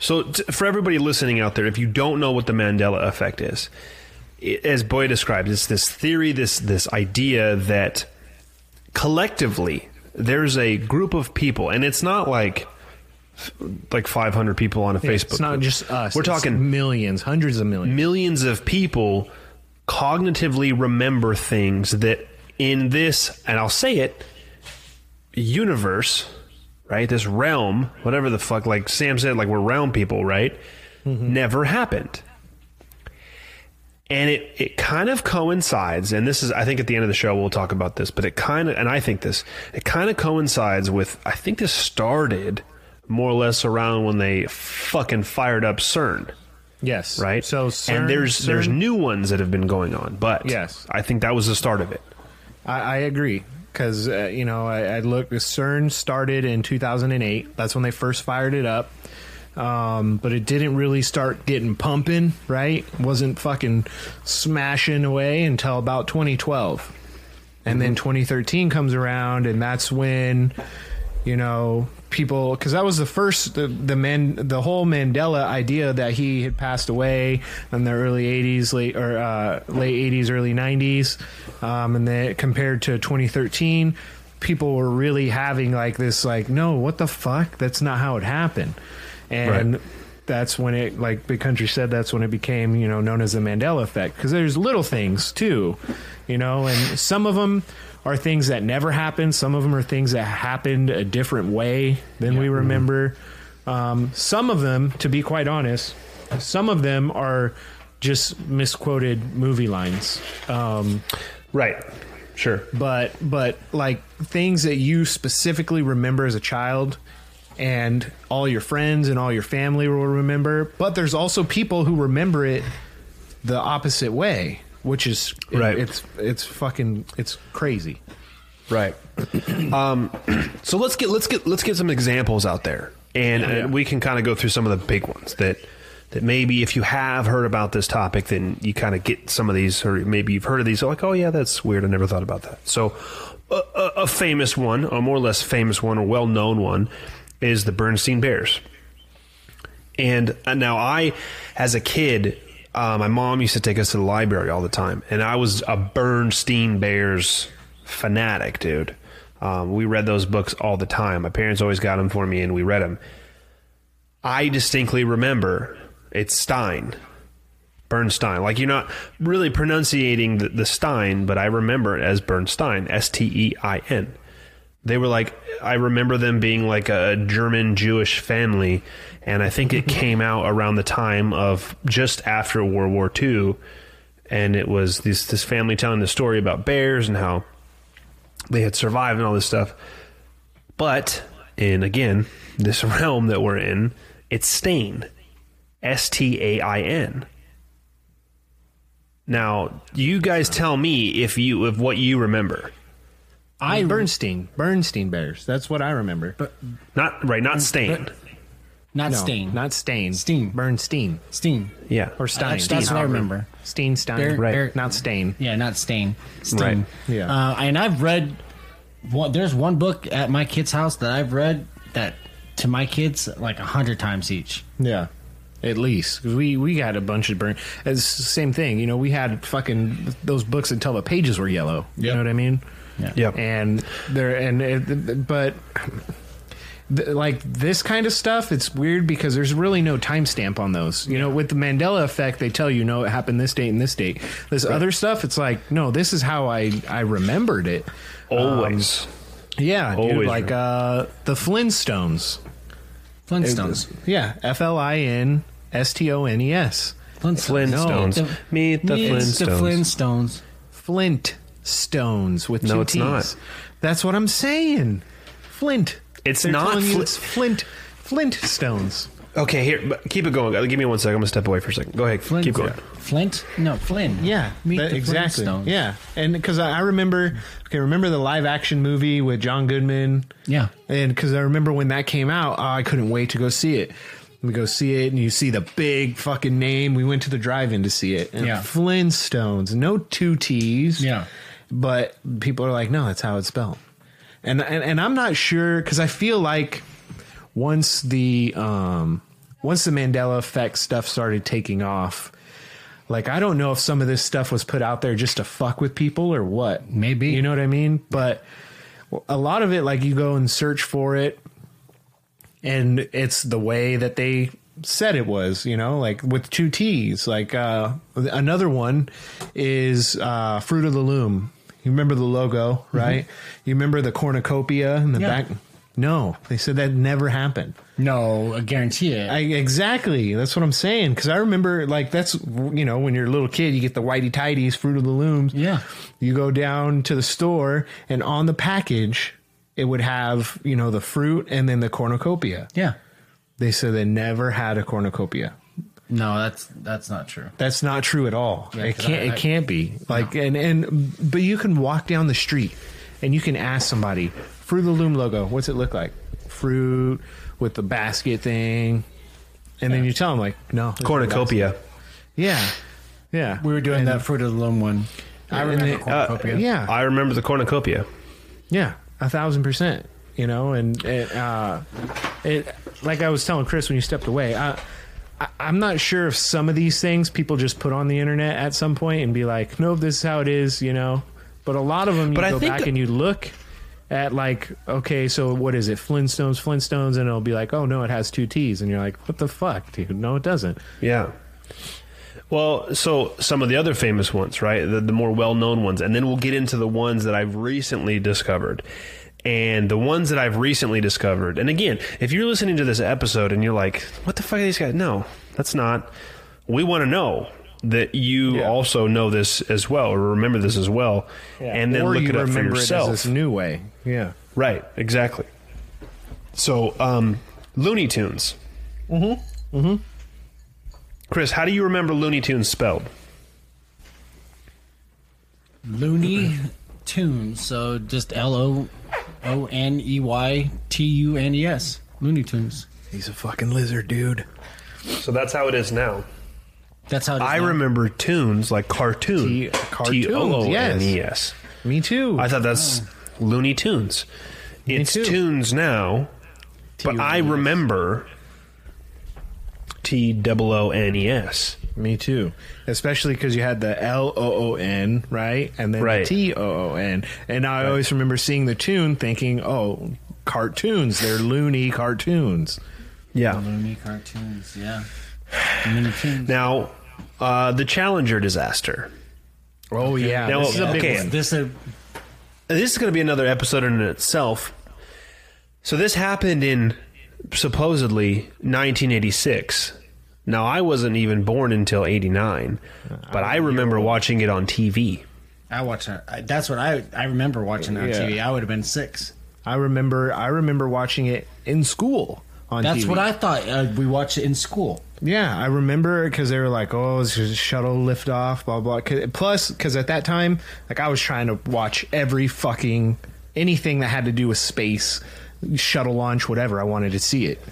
So for everybody listening out there, if you don't know what the Mandela effect is, as Boya described, it's this theory, this idea that collectively there's a group of people, and it's not like 500 people on a Facebook. It's not just us. We're talking millions, hundreds of millions. Millions of people cognitively remember things that, in this, and I'll say it, universe, right? This realm, whatever the fuck, like Sam said, like we're realm people, right? Mm-hmm. Never happened. And it kind of coincides, and this is, I think at the end of the show we'll talk about this, but it kind of coincides with, I think this started more or less around when they fucking fired up CERN. Yes. Right? So CERN, and there's new ones that have been going on, but yes. I think that was the start of it. I agree. because, you know, I looked, CERN started in 2008. That's when they first fired it up. But it didn't really start getting pumping, right? Wasn't fucking smashing away until about 2012. And then 2013 comes around, and that's when, you know, people, because that was the first, the whole Mandela idea that he had passed away in the early 80s, late 80s, early 90s. And then compared to 2013, people were really having like this, like, no, what the fuck? That's not how it happened. And right. That's when it, like Big Country said, that's when it became, you know, known as the Mandela effect. Because there's little things, too, you know, and some of them are things that never happened. Some of them are things that happened a different way than we remember. Some of them, to be quite honest, some of them are just misquoted movie lines. Right. Sure. But like things that you specifically remember as a child, and all your friends and all your family will remember, but there's also people who remember it the opposite way, which is right. It's crazy, right? So let's get some examples out there, and we can kind of go through some of the big ones that maybe if you have heard about this topic, then you kind of get some of these, or maybe you've heard of these, like, oh yeah, that's weird, I never thought about that. So a famous one, a more or less famous one, a well known one, is the Bernstein Bears. And now I, as a kid, my mom used to take us to the library all the time. And I was a Bernstein Bears fanatic, dude. We read those books all the time. My parents always got them for me and we read them. I distinctly remember it's Stein. Bernstein. Like, you're not really pronunciating the Stein, but I remember it as Bernstein. S-T-E-I-N. They were like, I remember them being like a German Jewish family, and I think it came out around the time of just after World War II, and it was this family telling the story about bears and how they had survived and all this stuff. But, and again, this realm that we're in, it's Stein. S-T-A-I-N. Now, you guys tell me if what you remember. Bernstein Bears. That's what I remember. But not right, not Stein. Stein. Bernstein. Stein. Yeah. Or Stein. That's what I remember. Stein. Not Stein. Yeah, not Stein. Stein. Right. Yeah. And I've read there's one book at my kid's house that I've read that to my kids like 100 times each. Yeah. At least, because we got a bunch of It's the same thing, you know. We had fucking those books until the pages were yellow. Yep. You know what I mean? Yeah. Yep. Like this kind of stuff, it's weird because there's really no timestamp on those. You know, with the Mandela effect, they tell you, no, it happened this date and this date. This other stuff, it's like, no, this is how I remembered it. Always. Always, dude, like the Flintstones. Yeah, F-L-I-N-S-T-O-N-E-S. Flintstones. No, Flintstones. Flintstones with two T's. No, it's not. That's what I'm saying. Flint. It's not. It's Flint. Flintstones. Okay, here. Keep it going. Give me 1 second. I'm going to step away for a second. Go ahead. Flint, keep going. Yeah. Flint? No, Flynn. Yeah. Exactly. Flintstones. Yeah. And because I remember, remember the live action movie with John Goodman? Yeah. And because I remember when that came out, I couldn't wait to go see it. We go see it, and you see the big fucking name. We went to the drive-in to see it. And Flintstones. No two T's. Yeah. But people are like, no, that's how it's spelled. And I'm not sure, because I feel like once the Mandela effect stuff started taking off, like, I don't know if some of this stuff was put out there just to fuck with people or what. Maybe. You know what I mean? But a lot of it, like, you go and search for it, and it's the way that they said it was, you know, like with two T's. Like, another one is Fruit of the Loom. You remember the logo, right? Mm-hmm. You remember the cornucopia in the back? No, they said that never happened. No, I guarantee it. Exactly. That's what I'm saying. Because I remember, like, that's, you know, when you're a little kid, you get the whitey tidies, Fruit of the Looms. Yeah. You go down to the store, and on the package, it would have, you know, the fruit and then the cornucopia. Yeah. They said they never had a cornucopia. No, that's not true. That's not true at all. Yeah, it can't be. Like, no. But you can walk down the street and you can ask somebody, Fruit of the Loom logo, what's it look like? Fruit with the basket thing. And then you tell them, like, no. Cornucopia. Yeah. Yeah. We were doing that Fruit of the Loom one. I remember Cornucopia. Yeah. I remember the Cornucopia. Yeah. 1,000%. You know, and it, like I was telling Chris when you stepped away, I'm not sure if some of these things people just put on the internet at some point and be like, no, this is how it is, you know. But a lot of them, you go back and you look at, like, okay, so what is it? Flintstones, and it'll be like, oh, no, it has two T's. And you're like, what the fuck, dude? No, it doesn't. Yeah. Well, so some of the other famous ones, right? The more well-known ones. And then we'll get into the ones that I've recently discovered. And the ones that I've recently discovered, and again, if you're listening to this episode and you're like, what the fuck are these guys? No, that's not. We want to know that you also know this as well, or remember this as well, and then or look you it up for yourself. It as this new way. Yeah. Right, exactly. So, Looney Tunes. Mm-hmm. Mm-hmm. Chris, how do you remember Looney Tunes spelled? Looney Tunes, so just L-O-O-N-E-Y-T-U-N-E-S. Looney Tunes. He's a fucking lizard, dude. So that's how it is now. That's how it is now. I remember tunes like cartoon. T-O-O-N-E-S. Me too. I thought that's Looney Tunes. It's tunes now, but I remember T-O-O-N-E-S. Me too. Especially because you had the L-O-O-N, right? And then the T-O-O-N. And I always remember seeing the tune thinking, oh, cartoons. They're loony cartoons. Yeah. Loony cartoons, yeah. Loony tunes. Now, the Challenger disaster. Oh, yeah. Now, this is a big one. This is going to be another episode in itself. So this happened in, supposedly, 1986. Now, I wasn't even born until 89, but I remember watching it on TV. I watched it. That's what I remember watching it on TV. I would have been 6. I remember watching it in school on TV. That's what I thought. We watched it in school. Yeah, I remember because they were like, oh, it's just shuttle liftoff, blah, blah. Plus, because at that time, like, I was trying to watch every fucking anything that had to do with space, shuttle launch, whatever. I wanted to see it.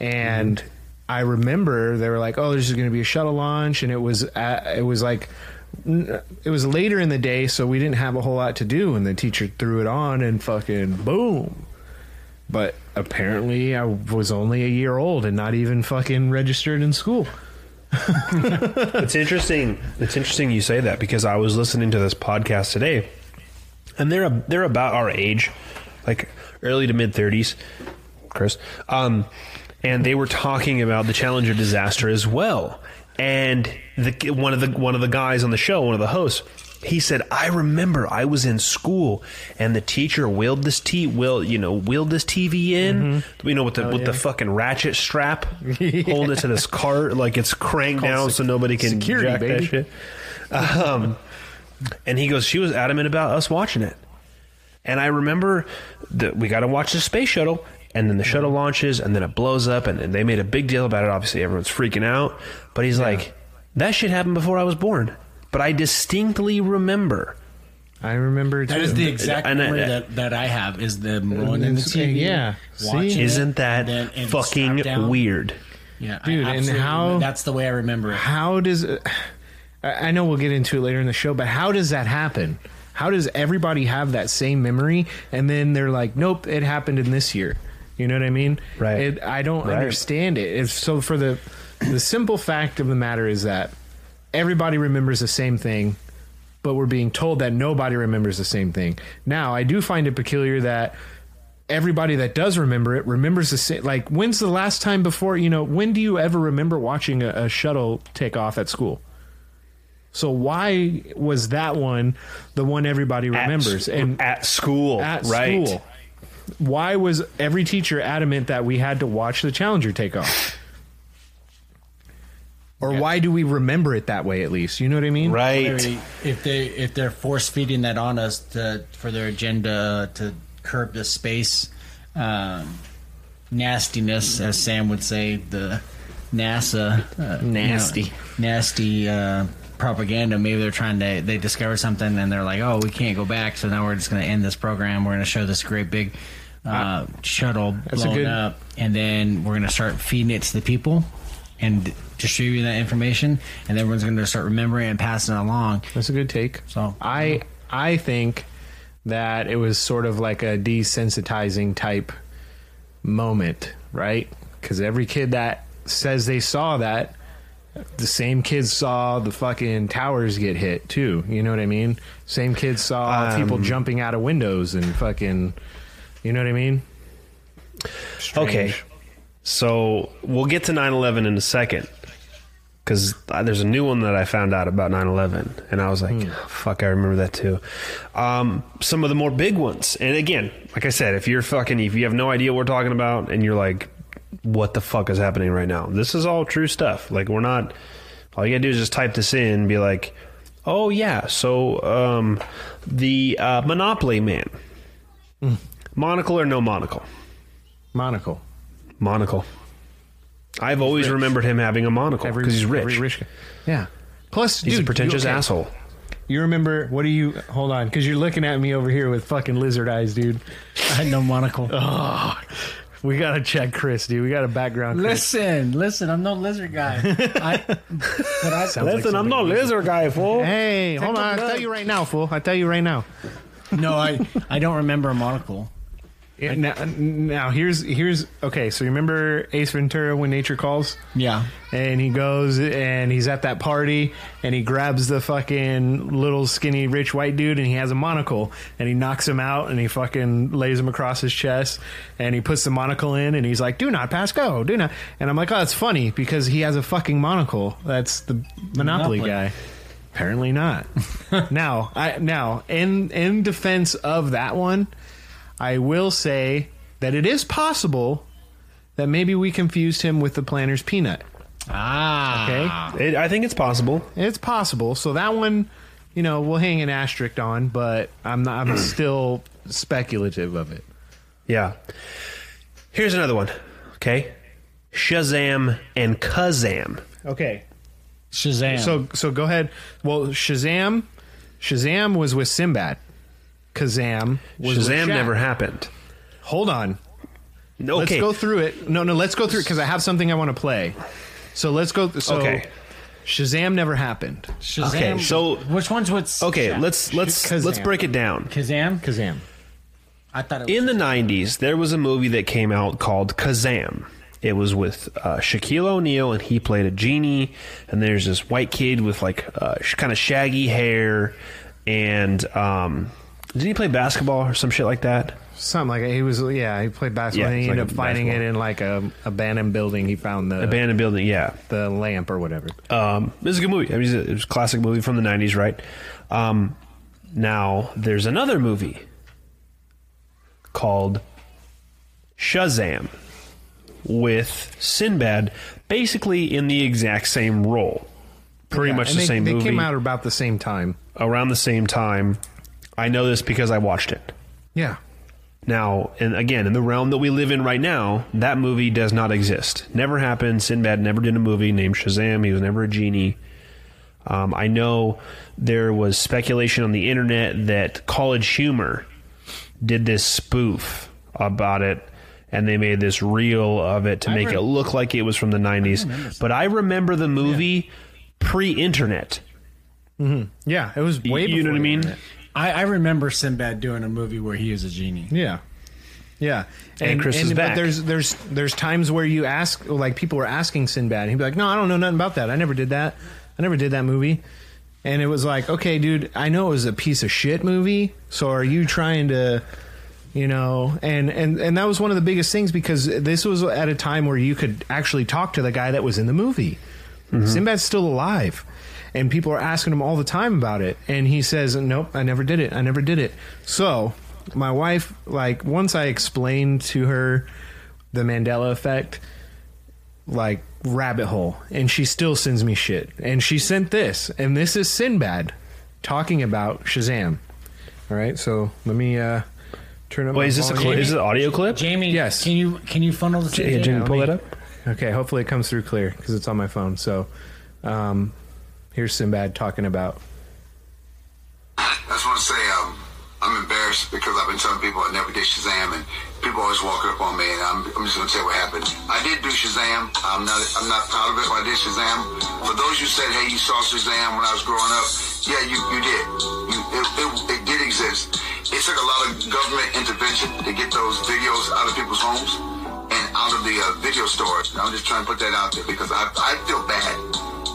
And I remember they were like, "Oh, there's going to be a shuttle launch," and it was later in the day, so we didn't have a whole lot to do. And the teacher threw it on, and fucking boom! But apparently, I was only a year old and not even fucking registered in school. It's interesting. It's interesting you say that because I was listening to this podcast today, and they're about our age, like early to mid 30s, Chris. And they were talking about the Challenger disaster as well. And one of the guys on the show, one of the hosts, he said, "I remember I was in school and the teacher wheeled this TV in, you know, with the fucking ratchet strap, holding it to this cart like it's cranked down so nobody can jack that shit." And he goes, "She was adamant about us watching it." And I remember that we got to watch the space shuttle. And then the shuttle launches, and then it blows up, and they made a big deal about it. Obviously, everyone's freaking out. But he's like, that shit happened before I was born. But I distinctly remember. I remember, too. That is the exact memory that I have, is them rolling in the TV. Yeah. Isn't that fucking weird? Yeah, dude, and that's the way I remember it. How does... I know we'll get into it later in the show, but how does that happen? How does everybody have that same memory, and then they're like, nope, it happened in this year? You know what I mean? Right. I don't understand it. So for the simple fact of the matter is that everybody remembers the same thing, but we're being told that nobody remembers the same thing. Now, I do find it peculiar that everybody that does remember it remembers the same. Like, when's the last time before, you know, when do you ever remember watching a shuttle take off at school? So why was that one the one everybody remembers? At school. Why was every teacher adamant that we had to watch the Challenger take off? Or why do we remember it that way, at least? You know what I mean? Right. If they're force feeding that on us for their agenda to curb the space nastiness, as Sam would say, the NASA nasty propaganda. Maybe they're trying to, they discover something and they're like, oh, we can't go back, so now we're just going to end this program. We're going to show this great big shuttle blown up, and then we're going to start feeding it to the people and distributing that information, and everyone's going to start remembering and passing it along. That's a good take. So I think that it was sort of like a desensitizing type moment, right? Because every kid that says they saw that, the same kids saw the fucking towers get hit too. You know what I mean? Same kids saw people jumping out of windows and fucking, you know what I mean? Strange. Okay. So we'll get to 9/11 in a second, because there's a new one that I found out about 9/11, and I was like, fuck, I remember that too. Some of the more big ones. And again, like I said, if you have no idea what we're talking about and you're like, what the fuck is happening right now? This is all true stuff. Like, we're not, all you gotta do is just type this in and be like, oh yeah, so the Monopoly man. Monocle or no monocle? Monocle. Monocle. I've always remembered him having a monocle because he's rich. Yeah. Plus, he's a pretentious asshole. You remember, hold on, because you're looking at me over here with fucking lizard eyes, dude. I had no monocle. Oh, we got to check Chris, dude. We got a background. Chris. Listen, I'm no lizard guy. I'm no lizard guy, fool. Hey, hold on. I'll tell you right now, fool. No, I don't remember a monocle. Yeah, now here's okay. So you remember Ace Ventura: When Nature Calls? Yeah. And he goes and he's at that party and he grabs the fucking little skinny rich white dude and he has a monocle and he knocks him out and he fucking lays him across his chest and he puts the monocle in and he's like, "Do not pass go, do not." And I'm like, "Oh, that's funny because he has a fucking monocle." That's the Monopoly guy. Apparently not. Now in defense of that one, I will say that it is possible that maybe we confused him with the Planner's Peanut. Ah. Okay. I think it's possible. It's possible. So that one, you know, we'll hang an asterisk on, but I'm still speculative of it. Yeah. Here's another one. Okay. Shazam and Kazam. Okay. Shazam. So go ahead. Well, Shazam was with Sinbad. Kazam was Shazam never happened. Hold on. Okay. Let's go through it. No, let's go through it because I have something I want to play. So let's go. Okay. Shazam never happened. Shazam. Okay. So which one's what's okay? Shazam. Let's break it down. Kazam. I thought it was in the '90s there was a movie that came out called Kazam. It was with Shaquille O'Neal, and he played a genie. And there's this white kid with like kind of shaggy hair, and did he play basketball or some shit like that? Something like it. He played basketball. Yeah, and he ended up finding it in like a abandoned building. He found the abandoned building. Yeah, the lamp or whatever. This is a good movie. I mean, it was a classic movie from the '90s, right? Now there's another movie called Shazam with Sinbad, basically in the exact same role, pretty much the same movie. They came out about the same time. Around the same time. I know this because I watched it. Yeah. Now, and again, in the realm that we live in right now, that movie does not exist. Never happened. Sinbad never did a movie named Shazam. He was never a genie. I know there was speculation on the internet that College Humor did this spoof about it, and they made this reel of it to make it look like it was from the 90s. But I remember the movie pre-internet. Mm-hmm. Yeah, it was way before. You know what I mean? Internet. I remember Sinbad doing a movie where he is a genie. Yeah. Yeah. And Chris is back. There's times where you ask, like people were asking Sinbad, and he'd be like, no, I don't know nothing about that. I never did that. I never did that movie. And it was like, okay, dude, I know it was a piece of shit movie. So are you trying to, you know, and that was one of the biggest things because this was at a time where you could actually talk to the guy that was in the movie. Mm-hmm. Sinbad's still alive. And people are asking him all the time about it. And he says, nope, I never did it. So my wife, like, once I explained to her the Mandela effect, like, rabbit hole. And she still sends me shit. And she sent this. And this is Sinbad talking about Shazam. All right, so let me turn up my volume. Wait, is this an audio clip? Jamie, yes. Can you funnel this in? Jamie, pull that up. Okay, hopefully it comes through clear because it's on my phone. So Here's Sinbad talking about. I just want to say I'm embarrassed because I've been telling people I never did Shazam, and people always walk up on me, and I'm just going to tell you what happened. I did do Shazam. I'm not proud of it, but I did Shazam. For those who said, hey, you saw Shazam when I was growing up, yeah, you did. It did exist. It took a lot of government intervention to get those videos out of people's homes and out of the video stores. And I'm just trying to put that out there because I feel bad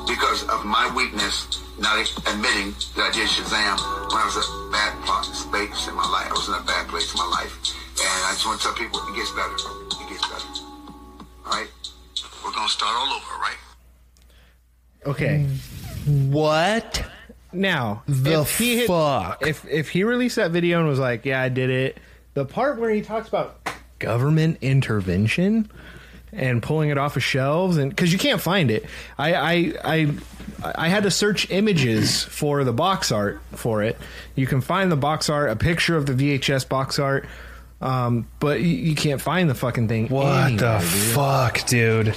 because of my weakness, not admitting that I did Shazam when I was in a bad place in my life. I was in a bad place in my life. And I just want to tell people, it gets better. It gets better. All right? We're going to start all over, right? Okay. What? Now, the fuck? If he released that video and was like, yeah, I did it, the part where he talks about government intervention and pulling it off of shelves, and because you can't find it, I had to search images for the box art for it. You can find the box art, a picture of the VHS box art, but you can't find the fucking thing. What the fuck, dude?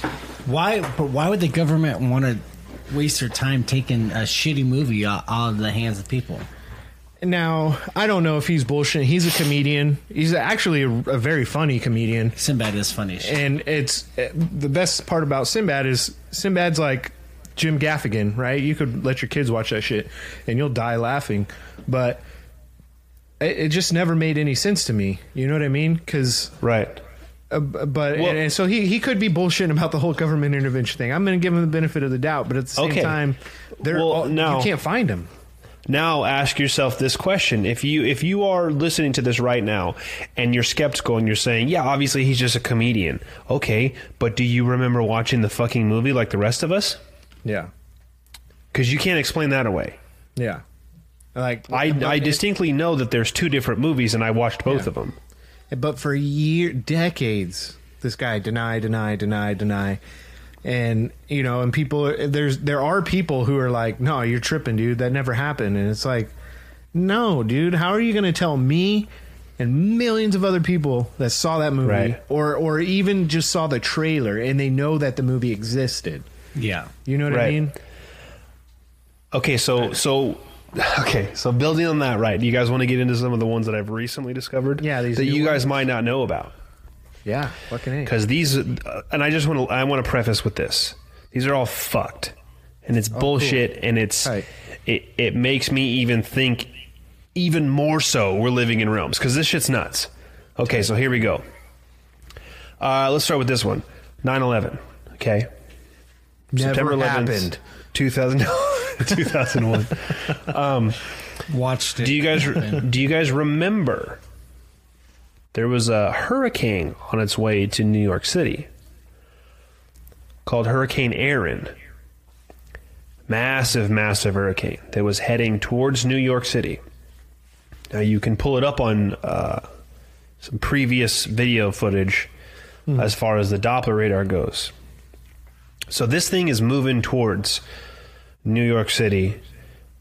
Why? But why would the government want to waste their time taking a shitty movie out of the hands of people? Now, I don't know if he's bullshitting. He's a comedian. He's actually a very funny comedian. Sinbad is funny. And it's the best part about Sinbad is Sinbad's like Jim Gaffigan, right? You could let your kids watch that shit and you'll die laughing. But it just never made any sense to me. You know what I mean? Because... Right. But well, and so he could be bullshitting about the whole government intervention thing. I'm going to give him the benefit of the doubt. But at the same time, you can't find him. Now ask yourself this question. If you are listening to this right now and you're skeptical and you're saying, yeah, obviously he's just a comedian. Okay, but do you remember watching the fucking movie like the rest of us? Yeah. Because you can't explain that away. Yeah. Like I distinctly know that there's two different movies and I watched both of them. But for decades, this guy deny. And, you know, and people, there are people who are like, no, you're tripping, dude. That never happened. And it's like, no, dude, how are you going to tell me and millions of other people that saw that movie or even just saw the trailer and they know that the movie existed? Yeah. You know what I mean? Okay. So building on that, right. Do you guys want to get into some of the ones that I've recently discovered? Yeah. These that you guys might not know about. Yeah, fucking A. Because these, and I want to preface with this: these are all fucked, and it's bullshit, cool. And it makes me even think, even more so, we're living in realms because this shit's nuts. Okay, so here we go. Let's start with this one: 9/11. Okay, never September 11th, 2001. Watched it. Do you guys remember? There was a hurricane on its way to New York City called Hurricane Aaron. Massive, massive hurricane that was heading towards New York City. Now you can pull it up on some previous video footage as far as the Doppler radar goes. So this thing is moving towards New York City,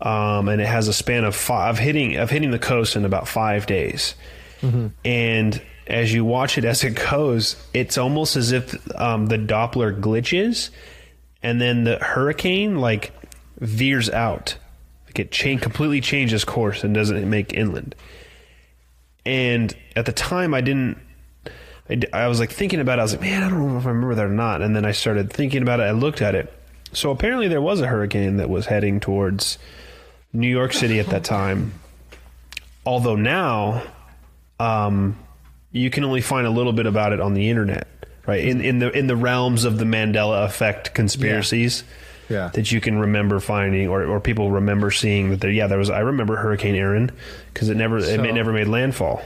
and it has a span of hitting the coast in about 5 days. Mm-hmm. And as you watch it as it goes, it's almost as if the Doppler glitches and then the hurricane like veers out. Like it completely changes course and doesn't make inland. And at the time I was like thinking about it. I was like, man, I don't know if I remember that or not. And then I started thinking about it. I looked at it. So apparently there was a hurricane that was heading towards New York City at that time. Although now... you can only find a little bit about it on the internet, right? In the realms of the Mandela effect conspiracies that you can remember finding or people remember seeing that I remember Hurricane Aaron because it never made landfall.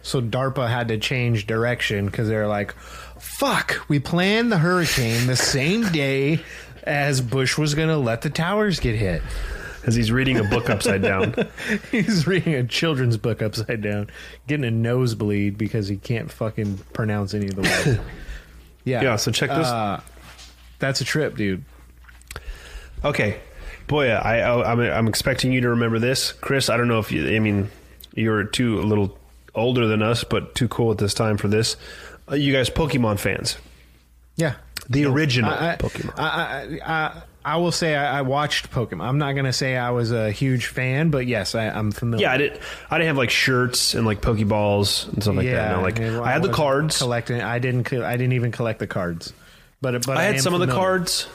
So DARPA had to change direction because they're like, fuck, we planned the hurricane the same day as Bush was going to let the towers get hit. Because he's reading a book upside down. He's reading a children's book upside down, getting a nosebleed because he can't fucking pronounce any of the words. Yeah, so check this. That's a trip, dude. Okay. Boya, I'm expecting you to remember this. Chris, I don't know if you're too a little older than us, but too cool at this time for this. You guys Pokemon fans. Yeah. The original Pokemon. I will say I watched Pokemon. I'm not going to say I was a huge fan, but yes, I'm familiar. Yeah, I didn't have like shirts and like Pokeballs and stuff like that. No, like I had the cards. Collecting, I didn't even collect the cards. But I had some familiar. Of the cards,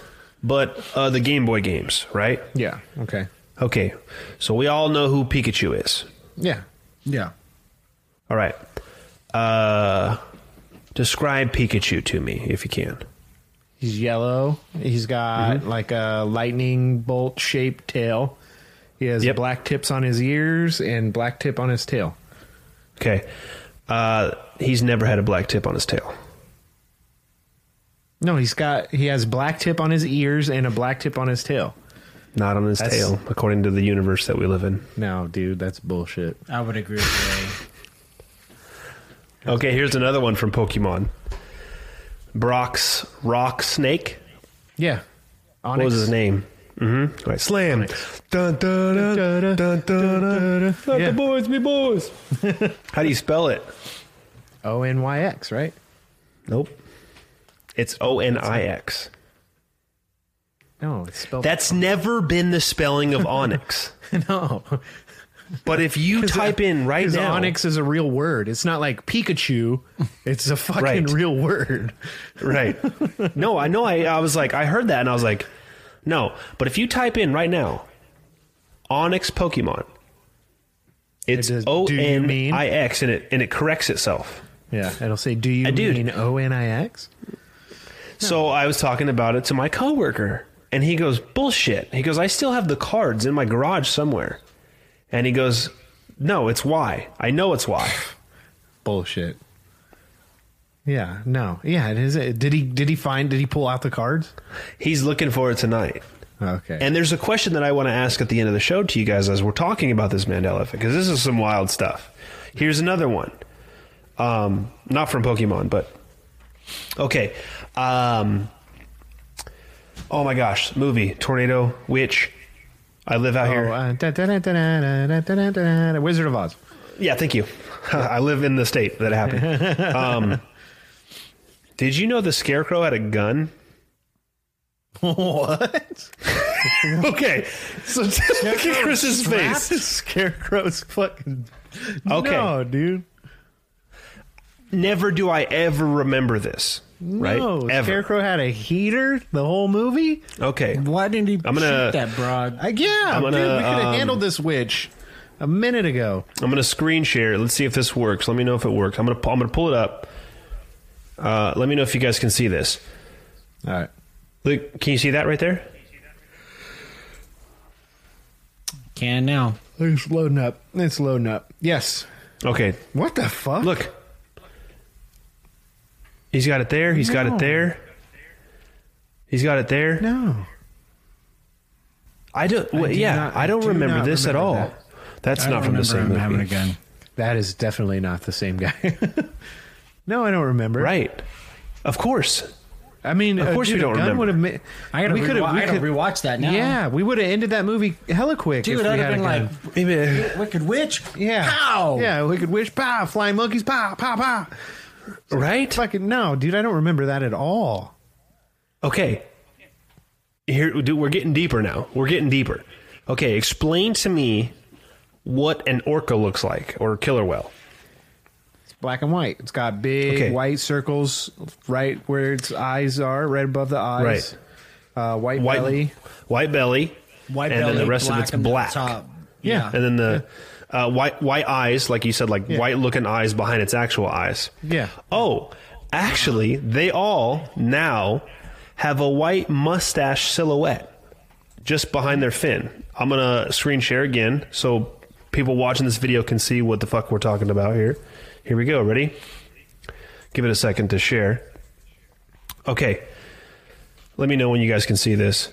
but the Game Boy games, right? Yeah. Okay. Okay. So we all know who Pikachu is. Yeah. Yeah. All right. Describe Pikachu to me if you can. He's yellow. He's got like a lightning bolt shaped tail. He has black tips on his ears and black tip on his tail. Okay. He's never had a black tip on his tail. No, he has black tip on his ears and a black tip on his tail. Not on his tail, according to the universe that we live in. No, dude, that's bullshit. I would agree with Ray. Okay, here's another one from Pokemon. Brock's rock snake. Yeah. Onyx. What was his name? Mm-hmm. All right. Slam. Dun, dun, dun, dun, dun, dun, dun. Not the boys, me boys. How do you spell it? Onyx, right? Nope. It's Onix. No, it's spelled. That's never been the spelling of Onyx. No. But if you type in right now, Onyx is a real word. It's not like Pikachu. It's a fucking real word. Right. No, I know. I was like, I heard that and I was like, no. But if you type in right now, Onyx Pokemon, it's Onix and it corrects itself. Yeah. It'll say, do you mean Onix? No. So I was talking about it to my coworker and he goes, bullshit. He goes, I still have the cards in my garage somewhere. And he goes, no, it's Y. I know it's Y. Bullshit. Yeah, no. Yeah, it is. Did he pull out the cards? He's looking for it tonight. Okay. And there's a question that I want to ask at the end of the show to you guys as we're talking about this Mandela effect, because this is some wild stuff. Here's another one. Not from Pokemon, but... Okay. Oh my gosh. Movie. Tornado. Witch. I live out here. Wizard of Oz. Yeah, thank you. I live in the state that happened. Did you know the Scarecrow had a gun? What? Okay. So look at Chris's face. Scarecrow's fucking... Okay. No, dude. Never do I ever remember this. No, right? Scarecrow had a heater the whole movie? Okay. Why didn't he shoot that broad? Dude, we could have handled this witch a minute ago. I'm going to screen share it. Let's see if this works. Let me know if it works. I'm going to pull it up. Let me know if you guys can see this. All right. Luke, can you see that right there? Can now. It's loading up. It's loading up. Yes. Okay. What the fuck? Look. He's got it there. He's got it there. He's got it there. No. I don't. I don't remember this at all. That's not from the same movie. Having a gun. That is definitely not the same guy. No, I don't remember. Right. Of course. I mean, of course, dude, we don't remember. I gotta rewatch that now. Yeah, we would have ended that movie hella quick. Dude, I'd have been like, Wicked Witch. Yeah. Pow. Yeah, Wicked Witch. Pow. Flying monkeys. Pow. Pow. Pow. Right? Fucking no, dude, I don't remember that at all. Okay. Here, dude, we're getting deeper now. We're getting deeper. Okay, explain to me what an orca looks like, or a killer whale. It's black and white. It's got big white circles right where its eyes are, right above the eyes. Right. White belly. And then the rest of it's black. Yeah. And then the... white eyes, like you said, white-looking eyes behind its actual eyes. Yeah. Oh, actually, they all now have a white mustache silhouette just behind their fin. I'm going to screen share again so people watching this video can see what the fuck we're talking about here. Here we go. Ready? Give it a second to share. Okay. Let me know when you guys can see this.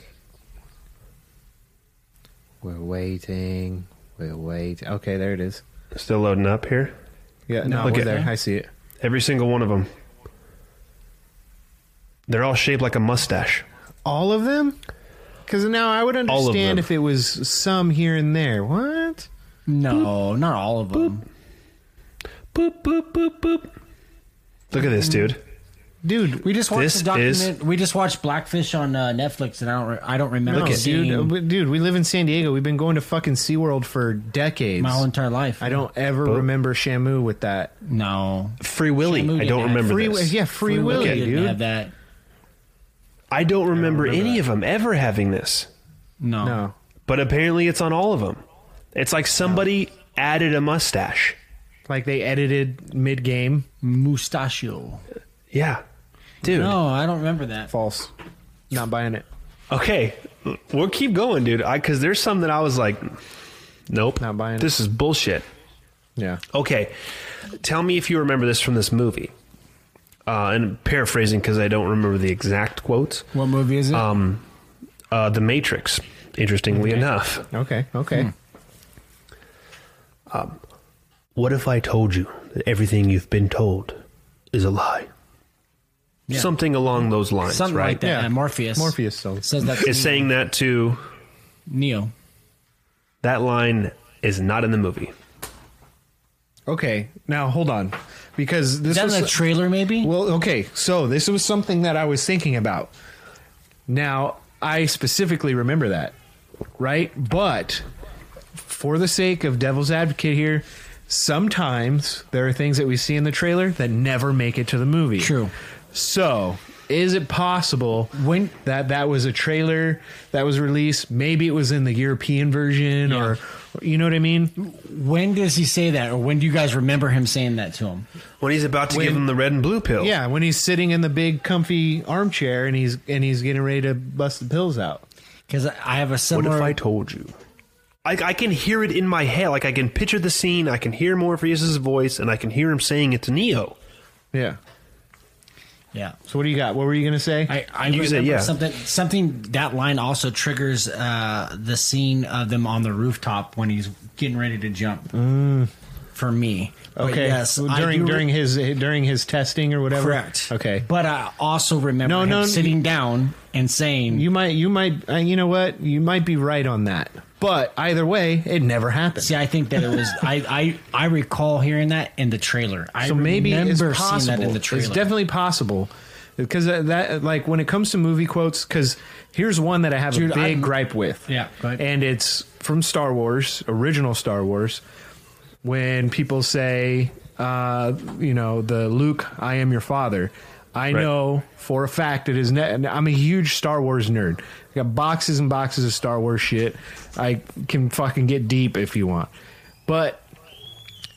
We're waiting... Wait. Okay, there it is. Still loading up here? Yeah, no, look there. I see it. Every single one of them. They're all shaped like a mustache. All of them? Because now I would understand if it was some here and there. What? No, boop. Not all of them. Boop, boop, boop, boop, boop. Look at this, dude. Dude, we just watched we just watched Blackfish on Netflix, and I don't remember. Dude, we live in San Diego. We've been going to fucking SeaWorld for decades. My whole entire life. I don't ever remember Shamu with that. No. Free Willy. I don't remember this. Yeah, Free Willy, okay, dude. Have that. I don't remember any of them ever having this. No. But apparently it's on all of them. It's like somebody added a mustache. Like they edited mid-game. Mustachio. Yeah. Dude. No, I don't remember that. False. Not buying it. Okay. We'll keep going, dude. Because there's some that I was like, nope. Not buying this. This is bullshit. Yeah. Okay. Tell me if you remember this from this movie. And paraphrasing because I don't remember the exact quotes. What movie is it? The Matrix, interestingly enough. Okay. What if I told you that everything you've been told is a lie? Yeah. Something along those lines, something right? Like that. Yeah. Morpheus says that. Is saying that to Neo. That line is not in the movie. Okay, now hold on, because this was in the trailer, maybe. Well, okay, so this was something that I was thinking about. Now I specifically remember that, right? But for the sake of devil's advocate here, sometimes there are things that we see in the trailer that never make it to the movie. True. So, is it possible that was a trailer that was released? Maybe it was in the European version, or you know what I mean? When does he say that, or when do you guys remember him saying that to him? When he's about to give him the red and blue pill. Yeah, when he's sitting in the big comfy armchair and he's getting ready to bust the pills out. Because I have a similar. What if I told you? I can hear it in my head. Like I can picture the scene. I can hear Morpheus's voice, and I can hear him saying it to Neo. Yeah. Yeah. So what do you got? What were you going to say? I remember something. That line also triggers the scene of them on the rooftop when he's getting ready to jump. For me, okay. Yes, well, during his testing or whatever. Correct. Okay. But I also remember him sitting down and saying, "You might, you know what? You might be right on that." But either way, it never happened. See, I think that it was. I recall hearing that in the trailer. So maybe it's possible. Seeing that in the trailer. It's definitely possible because that, like, when it comes to movie quotes, because here's one that I have a big gripe with. Yeah, and it's from Star Wars, original Star Wars, when people say, the Luke, I am your father. I know for a fact it is. I'm a huge Star Wars nerd. I got boxes and boxes of Star Wars shit. I can fucking get deep if you want, but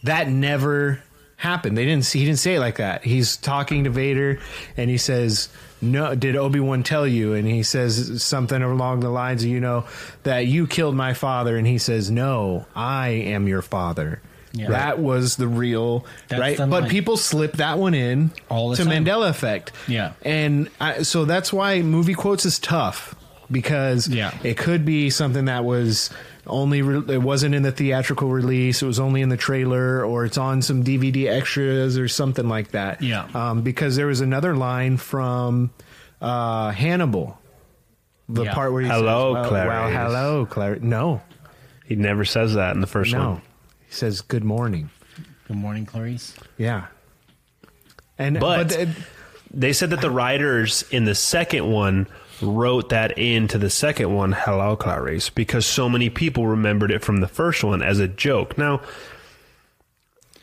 that never happened. He didn't say it like that. He's talking to Vader, and he says, "No, did Obi-Wan tell you?" And he says something along the lines of, that you killed my father, and he says, "No, I am your father." Yeah. That was the real, right? But people slip that one in all the time. Mandela effect. Yeah. And so that's why movie quotes is tough, because it could be something that was it wasn't in the theatrical release. It was only in the trailer, or it's on some DVD extras or something like that. Yeah. Because there was another line from Hannibal, the part where he says, "Clarice." Wow, hello, Clarice. No. He never says that in the first one. Says good morning. Good morning, Clarice. Yeah. And but they said that the writers in the second one wrote that into the second one, "Hello, Clarice," because so many people remembered it from the first one as a joke. Now,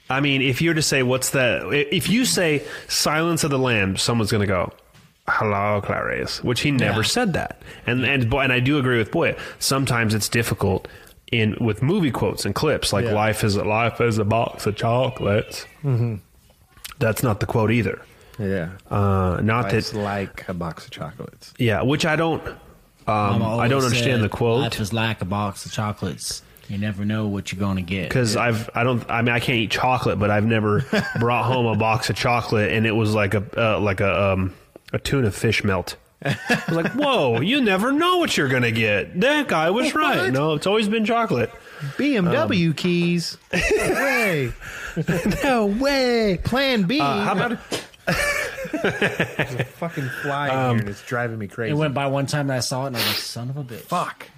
I mean, if you're to say what's that, if you say Silence of the Lambs, someone's going to go, "Hello, Clarice," which he never said that. And I do agree with Boya. Sometimes it's difficult with movie quotes and clips, like life is a box of chocolates. Mm-hmm. That's not the quote either. Yeah, life's like a box of chocolates. Yeah, which I don't understand the quote. Life is like a box of chocolates. You never know what you're going to get. Because I can't eat chocolate, but I've never brought home a box of chocolate, and it was like a tuna fish melt. Like, whoa, you never know what you're going to get. That guy was right. No, it's always been chocolate. BMW keys. No way. No way. Plan B. There's a fucking fly in here, and it's driving me crazy. It went by one time, and I saw it, and I was like, son of a bitch. Fuck.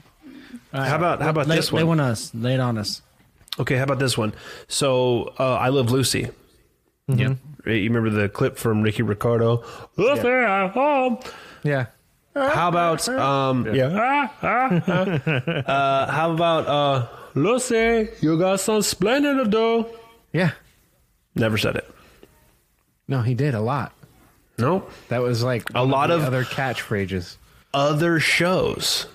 Right, how about this one? Lay it on us. Okay, how about this one? So, I Love Lucy. Mm-hmm. Yep. You remember the clip from Ricky Ricardo? Yeah. How about Lucy, you got some splendid dough. Yeah. Never said it. No, he did a lot. Nope. That was like a lot of other catchphrases. Other shows,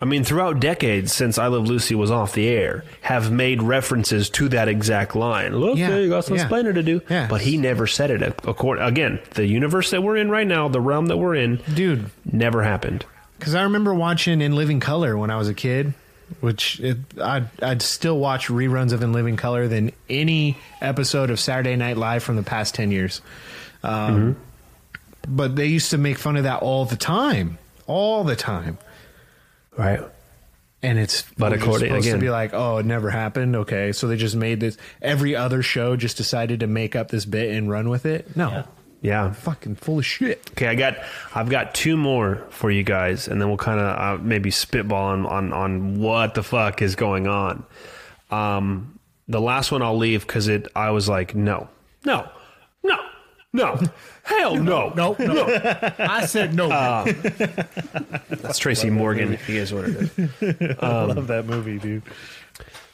I mean, throughout decades since I Love Lucy was off the air, have made references to that exact line. Look, you got some explaining to do. Yeah. But he never said it. Again, the universe that we're in right now, the realm that we're in, dude, never happened. Because I remember watching In Living Color when I was a kid, which I'd still watch reruns of In Living Color than any episode of Saturday Night Live from the past 10 years. But they used to make fun of that all the time. All the time. Right. And it's supposed to be like, oh, it never happened. Okay. So they just made this. Every other show just decided to make up this bit and run with it. No. Yeah. I'm fucking full of shit. Okay. I've got two more for you guys, and then we'll kind of maybe spitball on what the fuck is going on. The last one I'll leave because I was like, no. Hell no. I said no. That's Tracy Morgan, if you guys want to do. I love that movie, dude.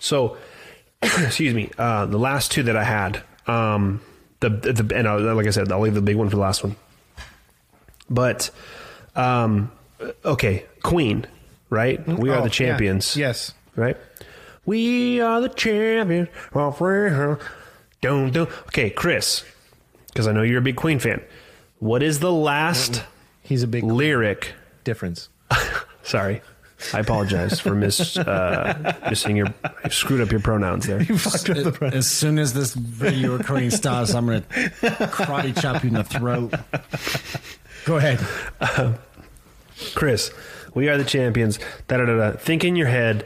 So, excuse me. The last two that I had, like I said, I'll leave the big one for the last one. But, okay, Queen, right? We are the champions. Yeah. Yes. Right? We are the champions. Okay, Chris. Because I know you're a big Queen fan. What is the last lyric difference? Sorry. I apologize for missing your... I screwed up your pronouns there. You fucked up the pronouns. As soon as this video recording starts, I'm going to karate chop you in the throat. Go ahead. Chris, we are the champions. Da-da-da-da. Think in your head,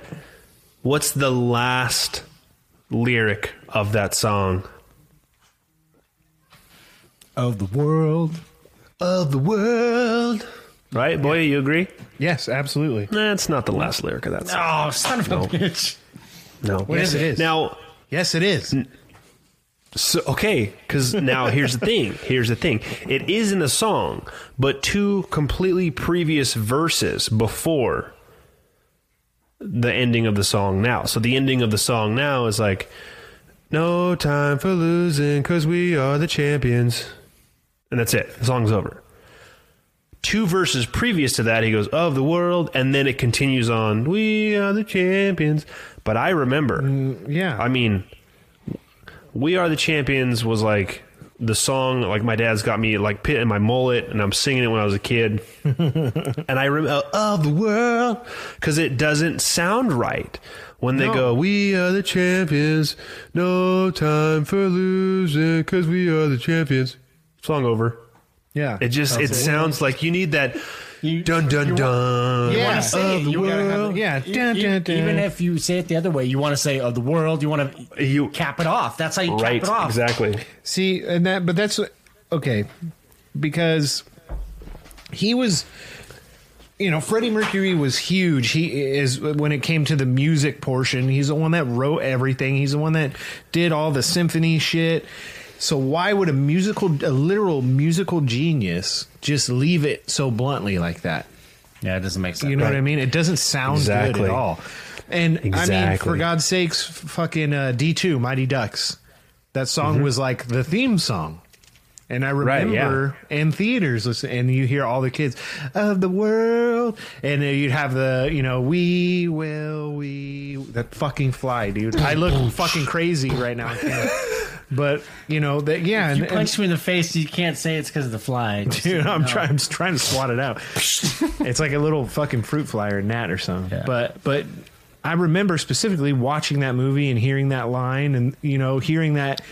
what's the last lyric of that song? Of the world. Right, Boya, you agree? Yes, absolutely. That's not the last lyric of that song. Oh, son of a bitch. No. What is it? Now, yes, it is. So, okay, because now here's the thing. It is in a song, but two completely previous verses before the ending of the song now. So the ending of the song now is like, no time for losing, because we are the champions. And that's it. The song's over. Two verses previous to that, he goes, of the world, and then it continues on, we are the champions. But I remember. Yeah. I mean, we are the champions was like the song, like my dad's got me like pit in my mullet, and I'm singing it when I was a kid. And I remember, of the world, because it doesn't sound right. When they go, we are the champions, no time for losing, because we are the champions. Song over. Yeah. It sounds like you need that dun-dun-dun. Yeah. Even if you say it the other way, you want to say of the world, you want to cap it off. That's how you cap it off. Exactly. See, but that's... Okay. Because he was... You know, Freddie Mercury was huge. When it came to the music portion, he's the one that wrote everything. He's the one that did all the symphony shit. So why would a literal musical genius just leave it so bluntly like that? Yeah, it doesn't make sense. You know what I mean? It doesn't sound good at all. And I mean, for God's sakes, fucking D2, Mighty Ducks. That song was like the theme song. And I remember in theaters, and you hear all the kids of the world, and you'd have the, you know, we will, that fucking fly, dude. I look fucking crazy right now. But, you know, that, yeah. If you punch me in the face, you can't say it's because of the fly. Just, dude, I'm trying to swat it out. It's like a little fucking fruit fly or gnat or something. Yeah. But I remember specifically watching that movie and hearing that line, and you know, hearing that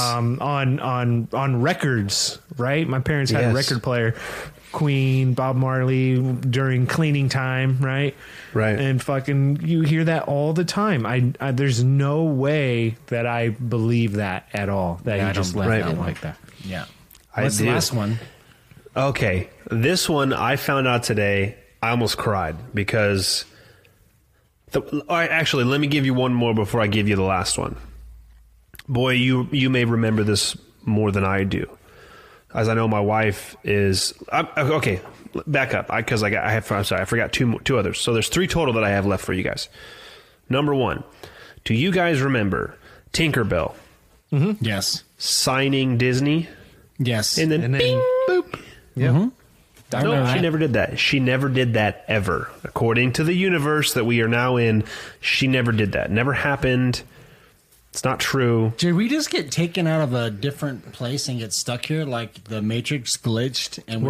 on records. Right, my parents had a record player, Queen, Bob Marley during cleaning time. Right, and fucking you hear that all the time. I there's no way that I believe that at all. That you just left out like that. Yeah, what's the last one? Okay, this one I found out today. I almost cried because. All right, actually, let me give you one more before I give you the last one. Boy, you may remember this more than I do. as I know my wife is, okay, back up. I forgot two others. So there's three total that I have left for you guys. Number one, do you guys remember Tinkerbell? Mm-hmm. Yes. Signing Disney? Yes. And then bing, boop. Yep. Mm-hmm. No, she never did that. She never did that ever. According to the universe that we are now in, she never did that. Never happened. It's not true. Did we just get taken out of a different place and get stuck here? Like the Matrix glitched and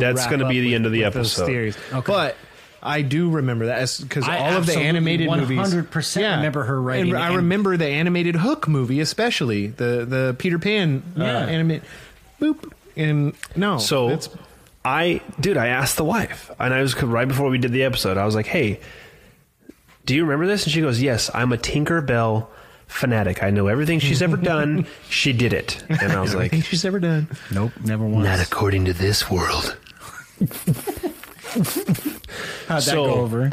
that's going to be the end of the episode. Okay. But I do remember that because all of the animated movies. 100% remember her writing. And I remember the animated Hook movie, especially the Peter Pan animated. Boop. And no, so it's... I asked the wife, and I was right before we did the episode. I was like, "Hey, do you remember this?" And she goes, "Yes, I'm a Tinkerbell fanatic. I know everything she's ever done. She did it." And I was like, "Everything she's ever done? Nope, never once. Not according to this world." How'd that go over?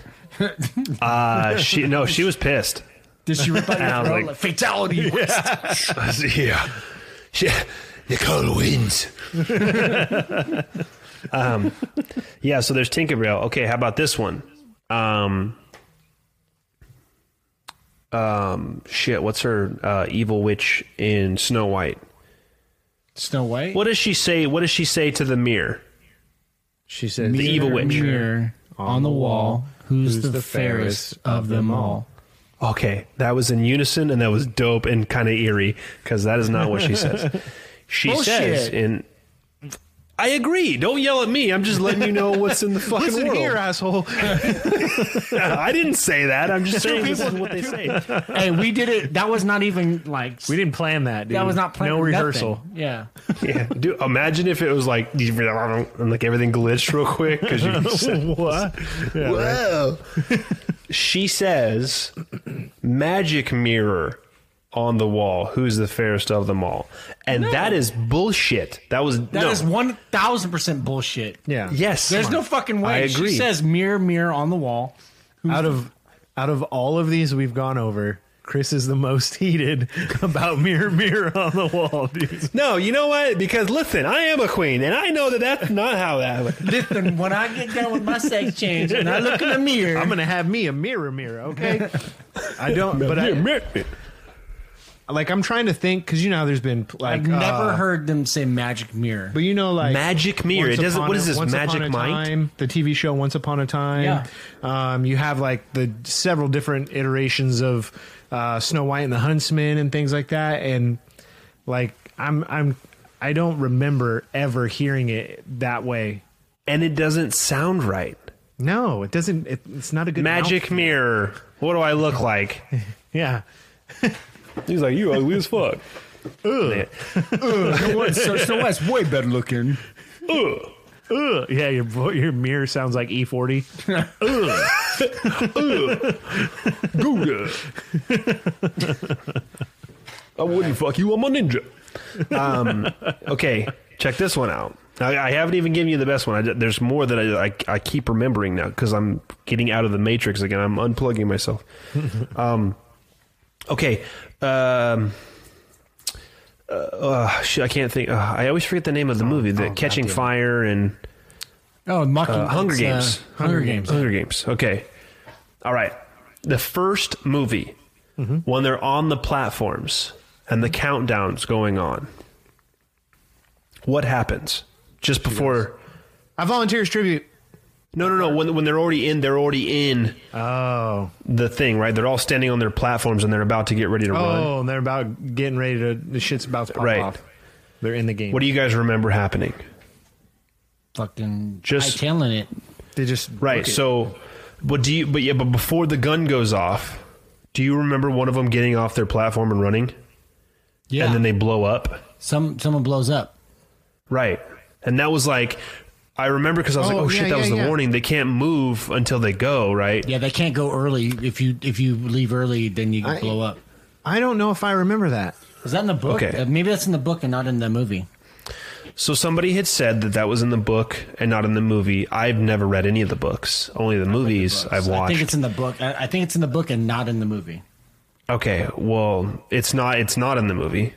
She was pissed. Did she rip out your throat? Like, fatality. Yeah. Yeah. The cold winds. So there's Tinkerbell. Okay, how about this one? What's her evil witch in Snow White? Snow White? What does she say to the mirror? She says, "The evil witch mirror on the wall, who's the fairest of them all." Okay, that was in unison, and that was dope and kind of eerie because that is not what she says. She says, and I agree. Don't yell at me. I'm just letting you know what's in the fucking world. Listen here, asshole. I didn't say that. I'm just saying this is what they say. Hey, we did it. That was not even like... We didn't plan that, dude. That was not planned. No rehearsal. Nothing. Yeah. Dude, imagine if it was like... And like everything glitched real quick because you said... What? Yeah, whoa. Right? She says, "Magic mirror on the wall, who's the fairest of them all?" And that is bullshit. That is 1,000% bullshit. Yeah. Yes. There's no fucking way. I agree. She says, "Mirror, mirror on the wall." Out of all of these we've gone over, Chris is the most heated about "mirror, mirror on the wall," dude. No, you know what? Because listen, I am a queen, and I know that that's not how that was. Listen, when I get done with my sex change and I look in the mirror, I'm going to have me a mirror, mirror, okay? I don't, but mirror, mirror, mirror. Like, I'm trying to think, because you know how there's been, like... I've never heard them say magic mirror. But you know, like... Magic mirror. It doesn't... What is this, Magic Mind? The TV show Once Upon a Time. Yeah. You have, like, the several different iterations of Snow White and the Huntsman and things like that. And, like, I don't remember ever hearing it that way. And it doesn't sound right. No, it doesn't. It's not a good... Magic outfit. Mirror. What do I look like? Yeah. He's like, "You ugly as fuck." So that's way better looking. Yeah, your mirror sounds like E40. Googa. I wouldn't fuck you. I'm a ninja. Okay, check this one out. I haven't even given you the best one. There's more that I keep remembering now because I'm getting out of the Matrix again. I'm unplugging myself. Okay. I can't think. I always forget the name of the movie. The Catching Fire and... Hunger Games. Hunger Games. Okay. All right. The first movie, when they're on the platforms and the countdown's going on, what happens just before... I volunteer's tribute. No. When they're already in. Oh, the thing, right? They're all standing on their platforms and they're about to get ready to run. Oh, and they're about getting ready to... The shit's about to pop off. They're in the game. What do you guys remember happening? Fucking just tailing it. They just right. So, but before the gun goes off, do you remember one of them getting off their platform and running? Yeah, and then they blow up. Someone blows up. Right, and that was like... I remember because I was that was the warning. They can't move until they go, right? Yeah, they can't go early. If you leave early, then you blow up. I don't know if I remember that. Is that in the book? Okay. Maybe that's in the book and not in the movie. So somebody had said that was in the book and not in the movie. I've never read any of the books, only the movies I've watched. I think it's in the book. I think it's in the book and not in the movie. Okay, well, it's not in the movie.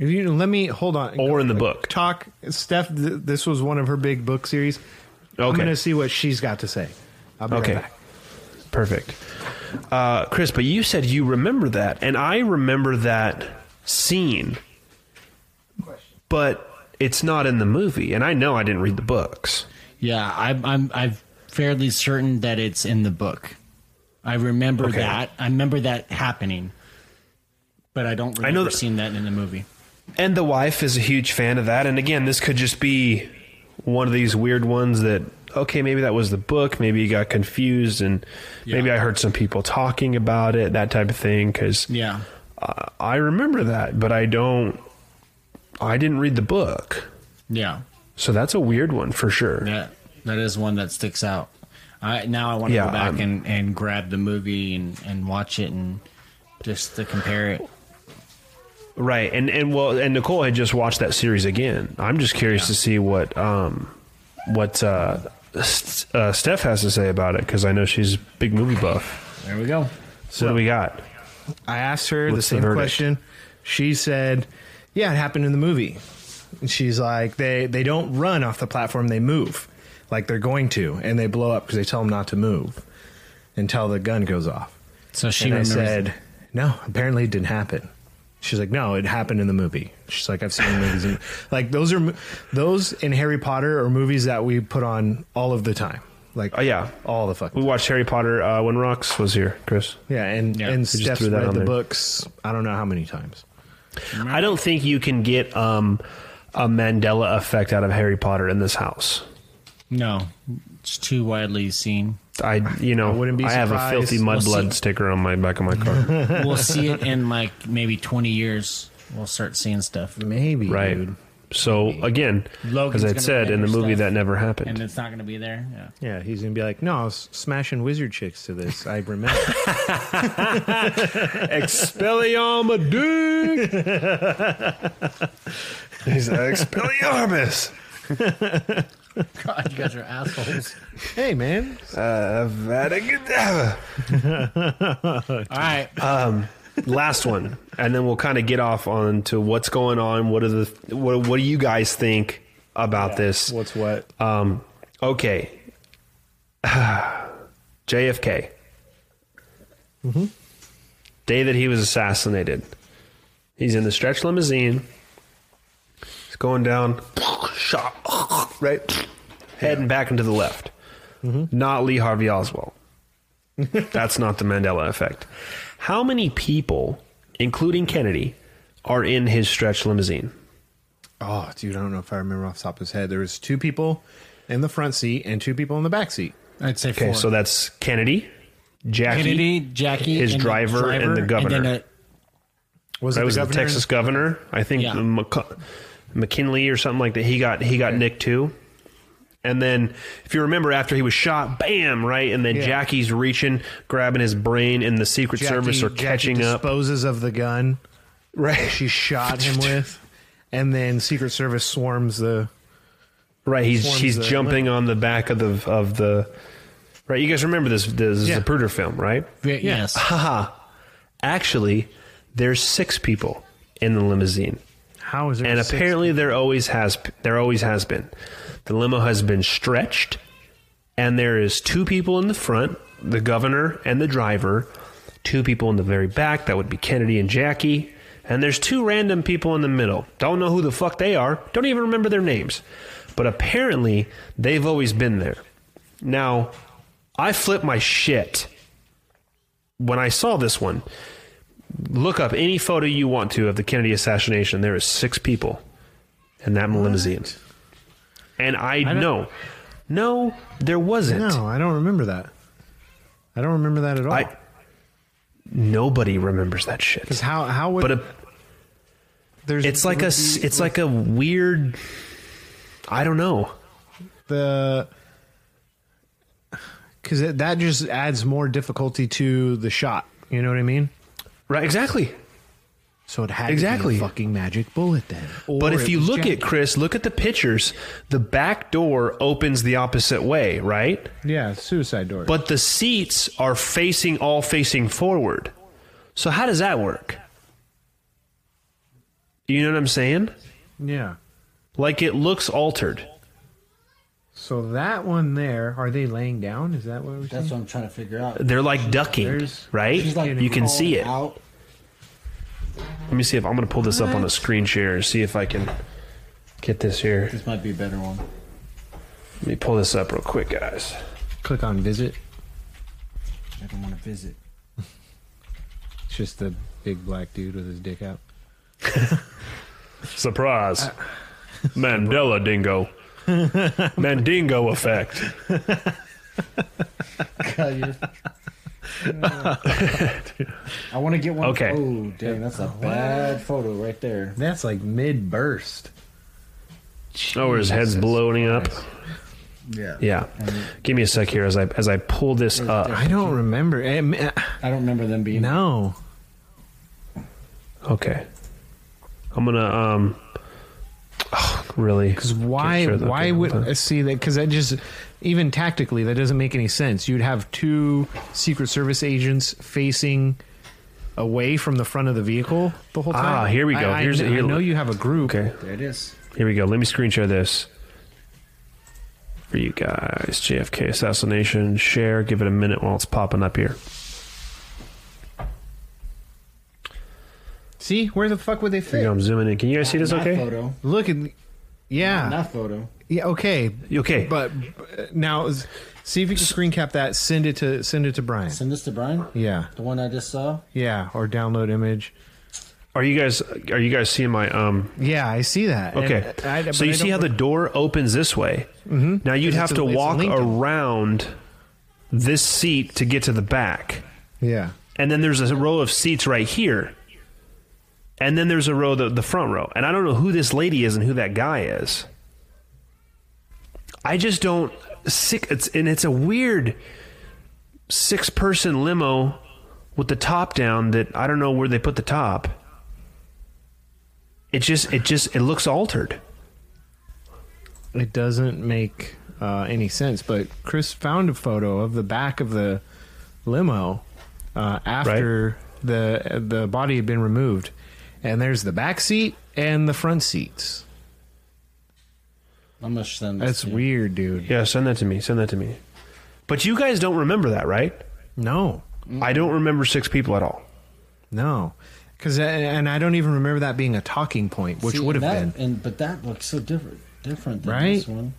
Let me hold on. Or in the book. Talk, Steph. This was one of her big book series. Okay. I'm going to see what she's got to say. I'll be right back. Perfect. Chris, but you said you remember that, and I remember that scene, but it's not in the movie, and I know I didn't read the books. Yeah, I'm fairly certain that it's in the book. I remember that. I remember that happening, but I don't remember seeing that in the movie. And the wife is a huge fan of that, and again, this could just be one of these weird ones that, okay, maybe that was the book, maybe you got confused, and maybe I heard some people talking about it, that type of thing, because I remember that, but I didn't read the book. Yeah. So that's a weird one for sure. Yeah, that is one that sticks out. Now I want to go back and grab the movie and watch it and just to compare it. Right, and Nicole had just watched that series again. I'm just curious to see what Steph has to say about it, because I know she's a big movie buff. There we go. So what do we got? I asked her the same question. She said, yeah, it happened in the movie. And she's like, they don't run off the platform, they move. Like they're going to, and they blow up because they tell them not to move until the gun goes off. So she said, no, apparently it didn't happen. She's like, no, it happened in the movie. She's like, I've seen movies. Like those in Harry Potter are movies that we put on all of the time. Like, all the fucking time. We watched Harry Potter when Rox was here, Chris. Yeah, and Steph read the books I don't know how many times. I don't think you can get a Mandela effect out of Harry Potter in this house. No, it's too widely seen. I wouldn't be surprised. I have a filthy mudblood sticker on my back of my car. We'll see it in like maybe 20 years. We'll start seeing stuff. Maybe, right? Dude. So maybe. Again, as I said in the movie, that never happened, and it's not going to be there. Yeah, he's going to be like, no, I was smashing wizard chicks to this. I remember. Expelliarmus. He's like, Expelliarmus. God, you guys are assholes. Hey, man. All right. Last one, and then we'll kind of get off on to what's going on. What do you guys think about this? What's what? Okay. JFK. Mm-hmm. Day that he was assassinated. He's in the stretch limousine. He's going down. Shot. Right. Heading back and to the left. Mm-hmm. Not Lee Harvey Oswald. That's not the Mandela effect. How many people, including Kennedy, are in his stretch limousine? Oh, dude, I don't know if I remember off the top of his head. There was 2 people in the front seat and 2 people in the back seat. I'd say 4. Okay, so that's Kennedy, Jackie, his driver, and the governor. And then the Texas governor? I think McKinley or something like that. He got nicked too. And then, if you remember, after he was shot, bam, right? And then Jackie's reaching, grabbing his brain, and the Secret Service are catching up. Jackie disposes of the gun. Right. She shot him with. And then Secret Service swarms the... Right, she's jumping on the back of the... Right, you guys remember this is a Zapruder film, right? Yeah. Yes. Haha. Actually, there's 6 people in the limousine. How is there? And 6? Apparently there always has been. The limo has been stretched, and there is 2 people in the front, the governor and the driver, 2 people in the very back, that would be Kennedy and Jackie, and there's 2 random people in the middle. Don't know who the fuck they are, don't even remember their names, but apparently they've always been there. Now, I flip my shit when I saw this one. Look up any photo you want to of the Kennedy assassination. There is 6 people in that limousine. And I know there wasn't. No, I don't remember that. I don't remember that at all. Nobody remembers that shit. Because how would? But it's like a weird. I don't know. Because that just adds more difficulty to the shot. You know what I mean? Right. Exactly. So it had to be a fucking magic bullet then. But if you look at Chris, look at the pictures, the back door opens the opposite way, right? Yeah, suicide door. But the seats are facing forward. So how does that work? Do you know what I'm saying? Yeah. Like it looks altered. So that one there, are they laying down? Is that what we're saying? That's what I'm trying to figure out. They're like ducking, right? Like you can see it. Out. Let me see if I'm going to pull this up on a screen share and see if I can get this here. This might be a better one. Let me pull this up real quick, guys. Click on visit. I don't want to visit. It's just the big black dude with his dick out. Surprise. Mandela dingo. Mandingo effect. God, I want to get one. Okay. Oh, dang, that's a bad photo right there. That's like mid-burst. Oh, where his head's blowing up. Yeah. Yeah. Give me a sec here as I pull this up. I don't remember. I don't remember them being. No. Okay. I'm gonna really? Because why would I see that? Because that just, even tactically, that doesn't make any sense. You'd have two Secret Service agents facing away from the front of the vehicle the whole time. Ah, here we go. I know you have a group. Okay. There it is. Here we go. Let me screen share this for you guys. JFK assassination. Share. Give it a minute while it's popping up here. See? Where the fuck would they fit? I'm zooming in. Can you guys see this okay? Photo. Look at... Yeah. Not photo. Yeah, okay. Okay. But now, see if you can screen cap that. Send it to Brian. Send this to Brian? Yeah. The one I just saw? Yeah. Or download image. Are you guys seeing my... Yeah, I see that. Okay. So you see how the door opens this way. Mm-hmm. Now you'd have to walk around this seat to get to the back. Yeah. And then there's a row of seats right here. And then there's a row, the front row. And I don't know who this lady is and who that guy is. I just don't... It's a weird six-person limo with the top down that I don't know where they put the top. It looks altered. It doesn't make any sense. But Chris found a photo of the back of the limo after the body had been removed. And there's the back seat and the front seats. I'm gonna send that. That's weird, dude. Yeah, send that to me. But you guys don't remember that, right? No. I don't remember six people at all. No. And I don't even remember that being a talking point, which would have been. But that looks so different than this one.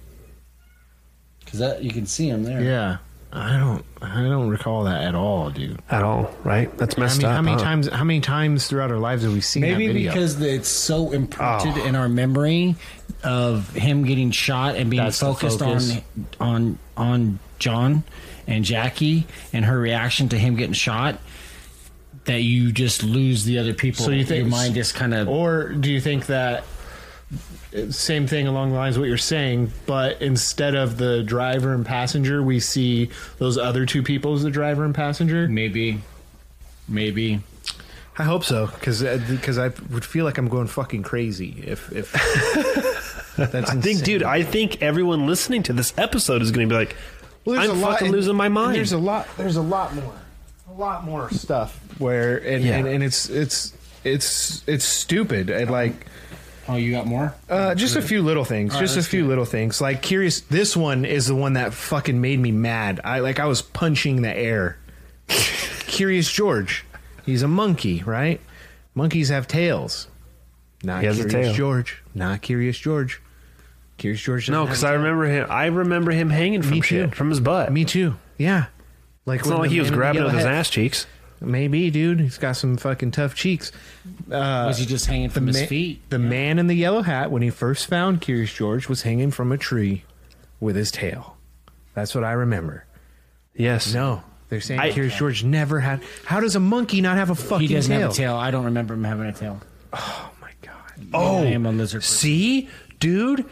Because that you can see him there. Yeah. I don't recall that at all, dude. At all, right? That's messed up. How many times throughout our lives have we seen that video? Maybe because it's so imprinted in our memory of him getting shot and being focused on John and Jackie and her reaction to him getting shot that you just lose the other people. So you think your mind just kind of... Or do you think that... Same thing along the lines of what you're saying, but instead of the driver and passenger, we see those other two people as the driver and passenger? Maybe. I hope so, because I would feel like I'm going fucking crazy if that's insane. I think everyone listening to this episode is going to be like, losing my mind. There's a lot more stuff where and it's stupid and like. Oh, you got more? Just a few little things. Like, curious. This one is the one that fucking made me mad. I was punching the air. Curious George. He's a monkey, right? Monkeys have tails. Not Curious George. Not Curious George. Curious George. No, because I remember him. I remember him hanging from shit from his butt. Me too. Yeah. Like, it's not like he was grabbing at his ass cheeks. Maybe, dude. He's got some fucking tough cheeks. Was he just hanging from his feet? The man in the yellow hat, when he first found Curious George, was hanging from a tree with his tail. That's what I remember. Yes. No. They're saying Curious George never had... How does a monkey not have a fucking tail? He doesn't have a tail. I don't remember him having a tail. Oh, my God. Oh. I am a lizard person. See? Dude,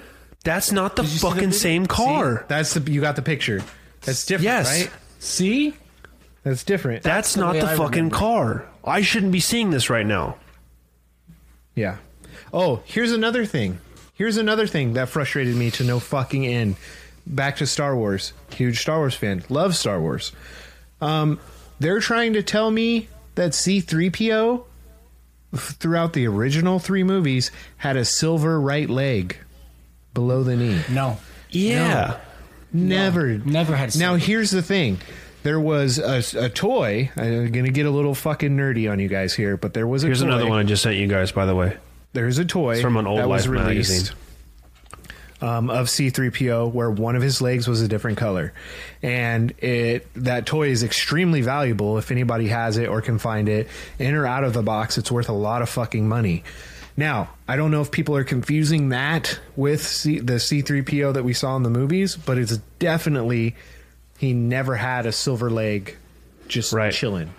that's not the fucking same car. See? You got the picture. That's different, right? See? That's different. That's not the fucking car. I shouldn't be seeing this right now. Yeah. Oh, here's another thing. That frustrated me to no fucking end. Back to Star Wars. Huge Star Wars fan. Love Star Wars. They're trying to tell me that C-3PO throughout the original three movies, had a silver right leg below the knee. No. Yeah. No. Never. No. Never had silver. Now, here's the thing. There was a toy. I'm going to get a little fucking nerdy on you guys here, but there was a toy. Here's another one I just sent you guys, by the way. There's a toy. It's from an old Life magazine. Of C-3PO, where one of his legs was a different color, and that toy is extremely valuable. If anybody has it or can find it in or out of the box, it's worth a lot of fucking money. Now, I don't know if people are confusing that with the C-3PO that we saw in the movies, but it's definitely, he never had a silver leg just chilling.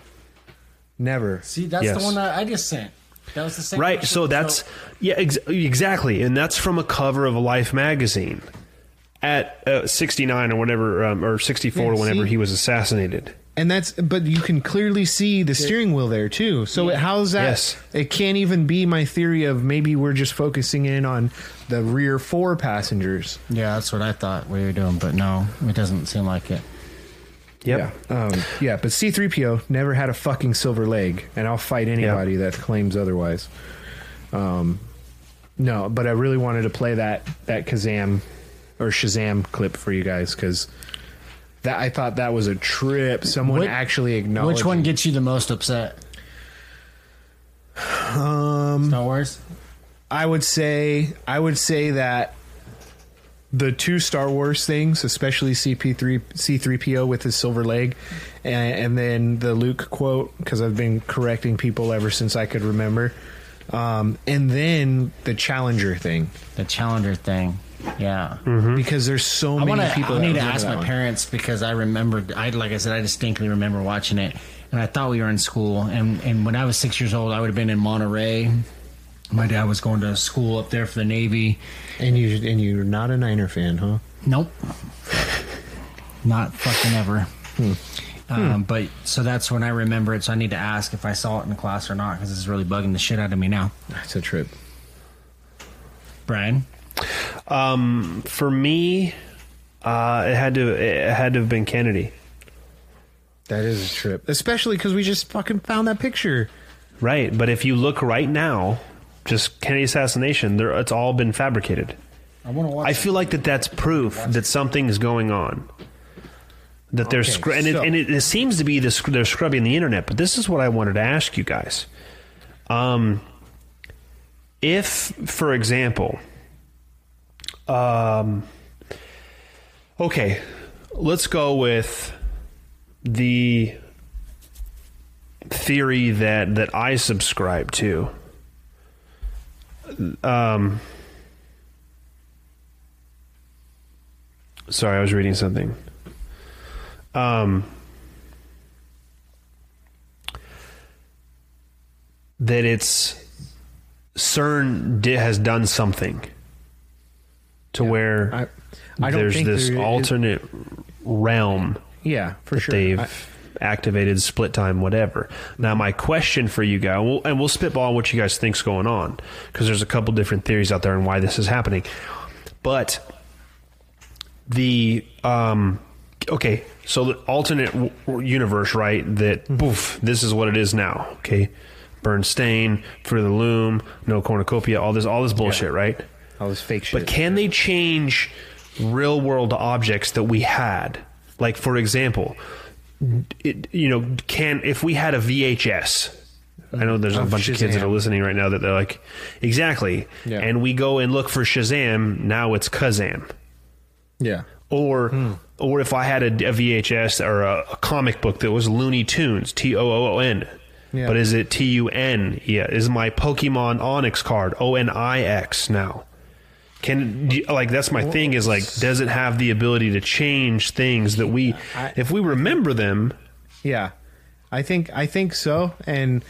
Never. See, that's the one that I just sent. That was the same. Right, so that's... Yeah, exactly. And that's from a cover of Life magazine at 69 or whatever, or 64 whenever he was assassinated. And that's... But you can clearly see the steering wheel there, too. So how's that? Yes. It can't even be my theory of maybe we're just focusing in on the rear four passengers. Yeah, that's what I thought we were doing, but no, it doesn't seem like it. Yep. Yeah. But C-3PO never had a fucking silver leg, and I'll fight anybody that claims otherwise. No, but I really wanted to play that Kazam or Shazam clip for you guys, because that I thought that was a trip. Someone actually acknowledged. Which one gets you the most upset? Star Wars? I would say that the two Star Wars things, especially C-3PO with his silver leg, and then the Luke quote, because I've been correcting people ever since I could remember. And then the Challenger thing. The Challenger thing, yeah. Mm-hmm. Because there's so many people. I need to ask my parents, because I remembered. Like I said, I distinctly remember watching it, and I thought we were in school. And when I was 6 years old, I would have been in Monterey. My dad was going to school up there for the Navy. And you're not a Niner fan, huh? Nope. Not fucking ever. But so that's when I remember it. So I need to ask if I saw it in the class or not, because it's really bugging the shit out of me now. That's a trip. Brian? For me, it had to have been Kennedy. That is a trip. Especially because we just fucking found that picture. Right. But if you look right now... Just Kennedy assassination. It's all been fabricated. I feel like that's proof that something is going on. That they're it seems to be they're scrubbing the internet. But this is what I wanted to ask you guys. If, for example, okay, let's go with the theory that I subscribe to. Sorry, I was reading something. That it's CERN has done something to where I don't think this alternate realm. Yeah, for sure. They've activated split time, whatever. Now, my question for you guys, we'll spitball what you guys think's going on, because there's a couple different theories out there on why this is happening. But the okay, so the alternate universe, right? That poof, this is what it is now. Okay, Bernstein, Fruit of the Loom, no cornucopia, all this bullshit, right? All this fake shit. But can they change real world objects that we had? Like, for example. If we had a VHS, I know there's a bunch of kids that are listening right now that they're like, exactly. Yeah. And we go and look for Shazam. Now it's Kazam. Yeah. Or if I had a VHS or a comic book that was Looney Tunes, T-O-O-N, but is it T-U-N? Yeah. Is my Pokemon Onyx card O-N-I-X now? That's my thing is, like, does it have the ability to change things that if we remember them? Yeah, I think so. And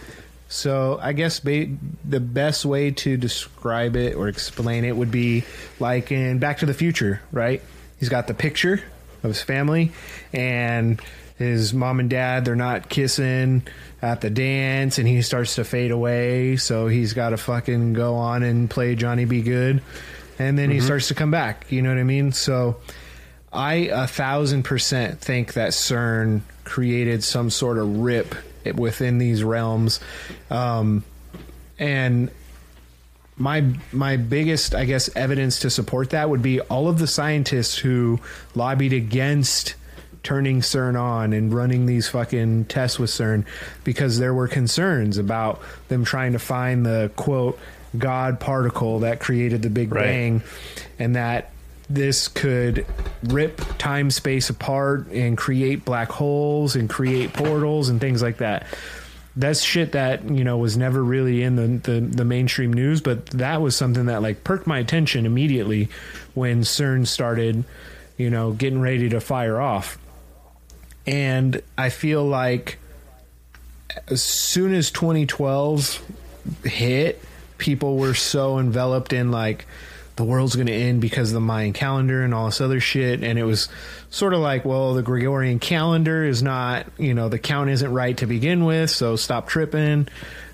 so I guess the best way to describe it or explain it would be like in Back to the Future, right? He's got the picture of his family and his mom and dad. They're not kissing at the dance, and he starts to fade away. So he's got to fucking go on and play Johnny Be Good. And then he starts to come back. You know what I mean? So I 1,000% think that CERN created some sort of rip within these realms. And my biggest, I guess, evidence to support that would be all of the scientists who lobbied against turning CERN on and running these fucking tests with CERN, because there were concerns about them trying to find the, quote, God particle that created the Big Bang, and that this could rip time space apart and create black holes and create portals and things like that. That's shit that, you know, was never really in the mainstream news, but that was something that, like, perked my attention immediately when CERN started, you know, getting ready to fire off. And I feel like as soon as 2012 hit, people were so enveloped in, like, the world's going to end because of the Mayan calendar and all this other shit. And it was sort of like, well, the Gregorian calendar is not, you know, the count isn't right to begin with, so stop tripping.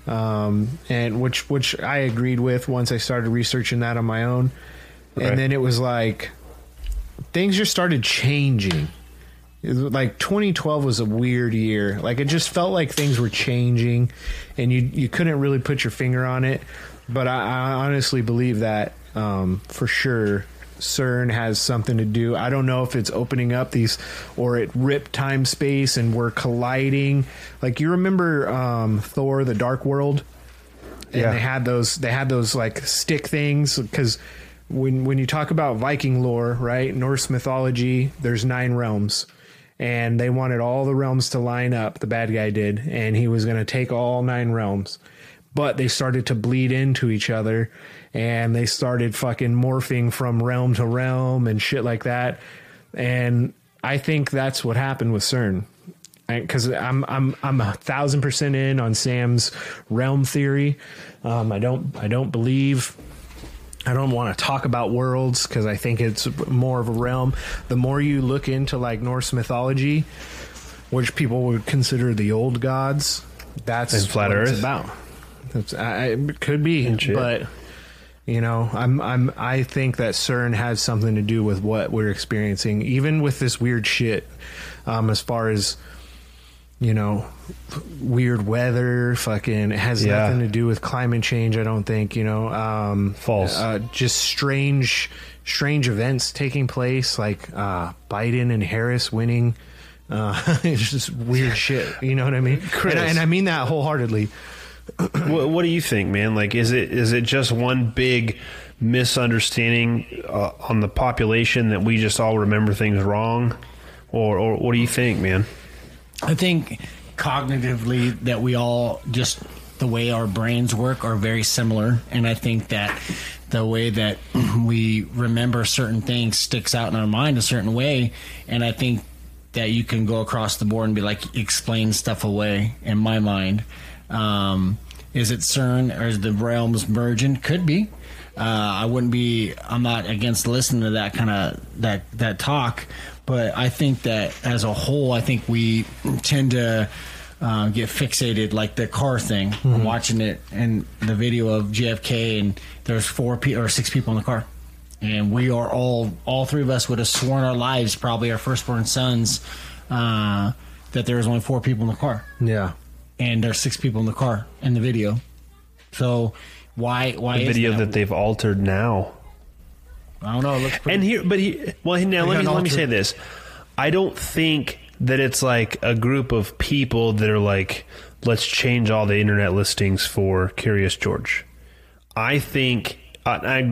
And which I agreed with once I started researching that on my own. Right. And then it was like things just started changing. Like 2012 was a weird year. Like, it just felt like things were changing and you couldn't really put your finger on it. But I honestly believe that for sure CERN has something to do. I don't know if it's opening up these, or it ripped time space and we're colliding. Like, you remember Thor: The Dark World? And yeah. They had those like stick things, because when you talk about Viking lore, right, Norse mythology, there's 9 realms. And they wanted all the realms to line up, the bad guy did, and he was going to take all 9 realms. But they started to bleed into each other, and they started fucking morphing from realm to realm and shit like that. And I think that's what happened with CERN, because I'm 1,000% in on Sam's realm theory. I don't want to talk about worlds because I think it's more of a realm. The more you look into, like, Norse mythology, which people would consider the old gods, that's flat what Earth. It's about. It could be, but, you know, I think that CERN has something to do with what we're experiencing, even with this weird shit, as far as, you know, weird weather, fucking, it has nothing to do with climate change, I don't think, you know, false, just strange events taking place, like Biden and Harris winning. It's just weird shit, you know what I mean? Chris. And I mean that wholeheartedly. What do you think, man? Like, is it just one big misunderstanding on the population that we just all remember things wrong, or what do you think, man? I think cognitively that we all just, the way our brains work are very similar, and I think that the way that we remember certain things sticks out in our mind a certain way, and I think that you can go across the board and be like, explain stuff away in my mind. Is it CERN, or is the realms merging? Could be. I'm not against listening to that kind of that talk, but I think that as a whole, I think we tend to get fixated, like the car thing. Mm-hmm. I'm watching it and the video of JFK, and there's 4 or 6 people in the car, and we are all 3 of us would have sworn our lives, probably our firstborn sons, that there was only 4 people in the car. Yeah. And there's 6 people in the car in the video. So why the video is that they've altered now? I don't know. It looks pretty. And here, but he, well, now let me say this. I don't think that it's like a group of people that are like, let's change all the internet listings for Curious George. I think, I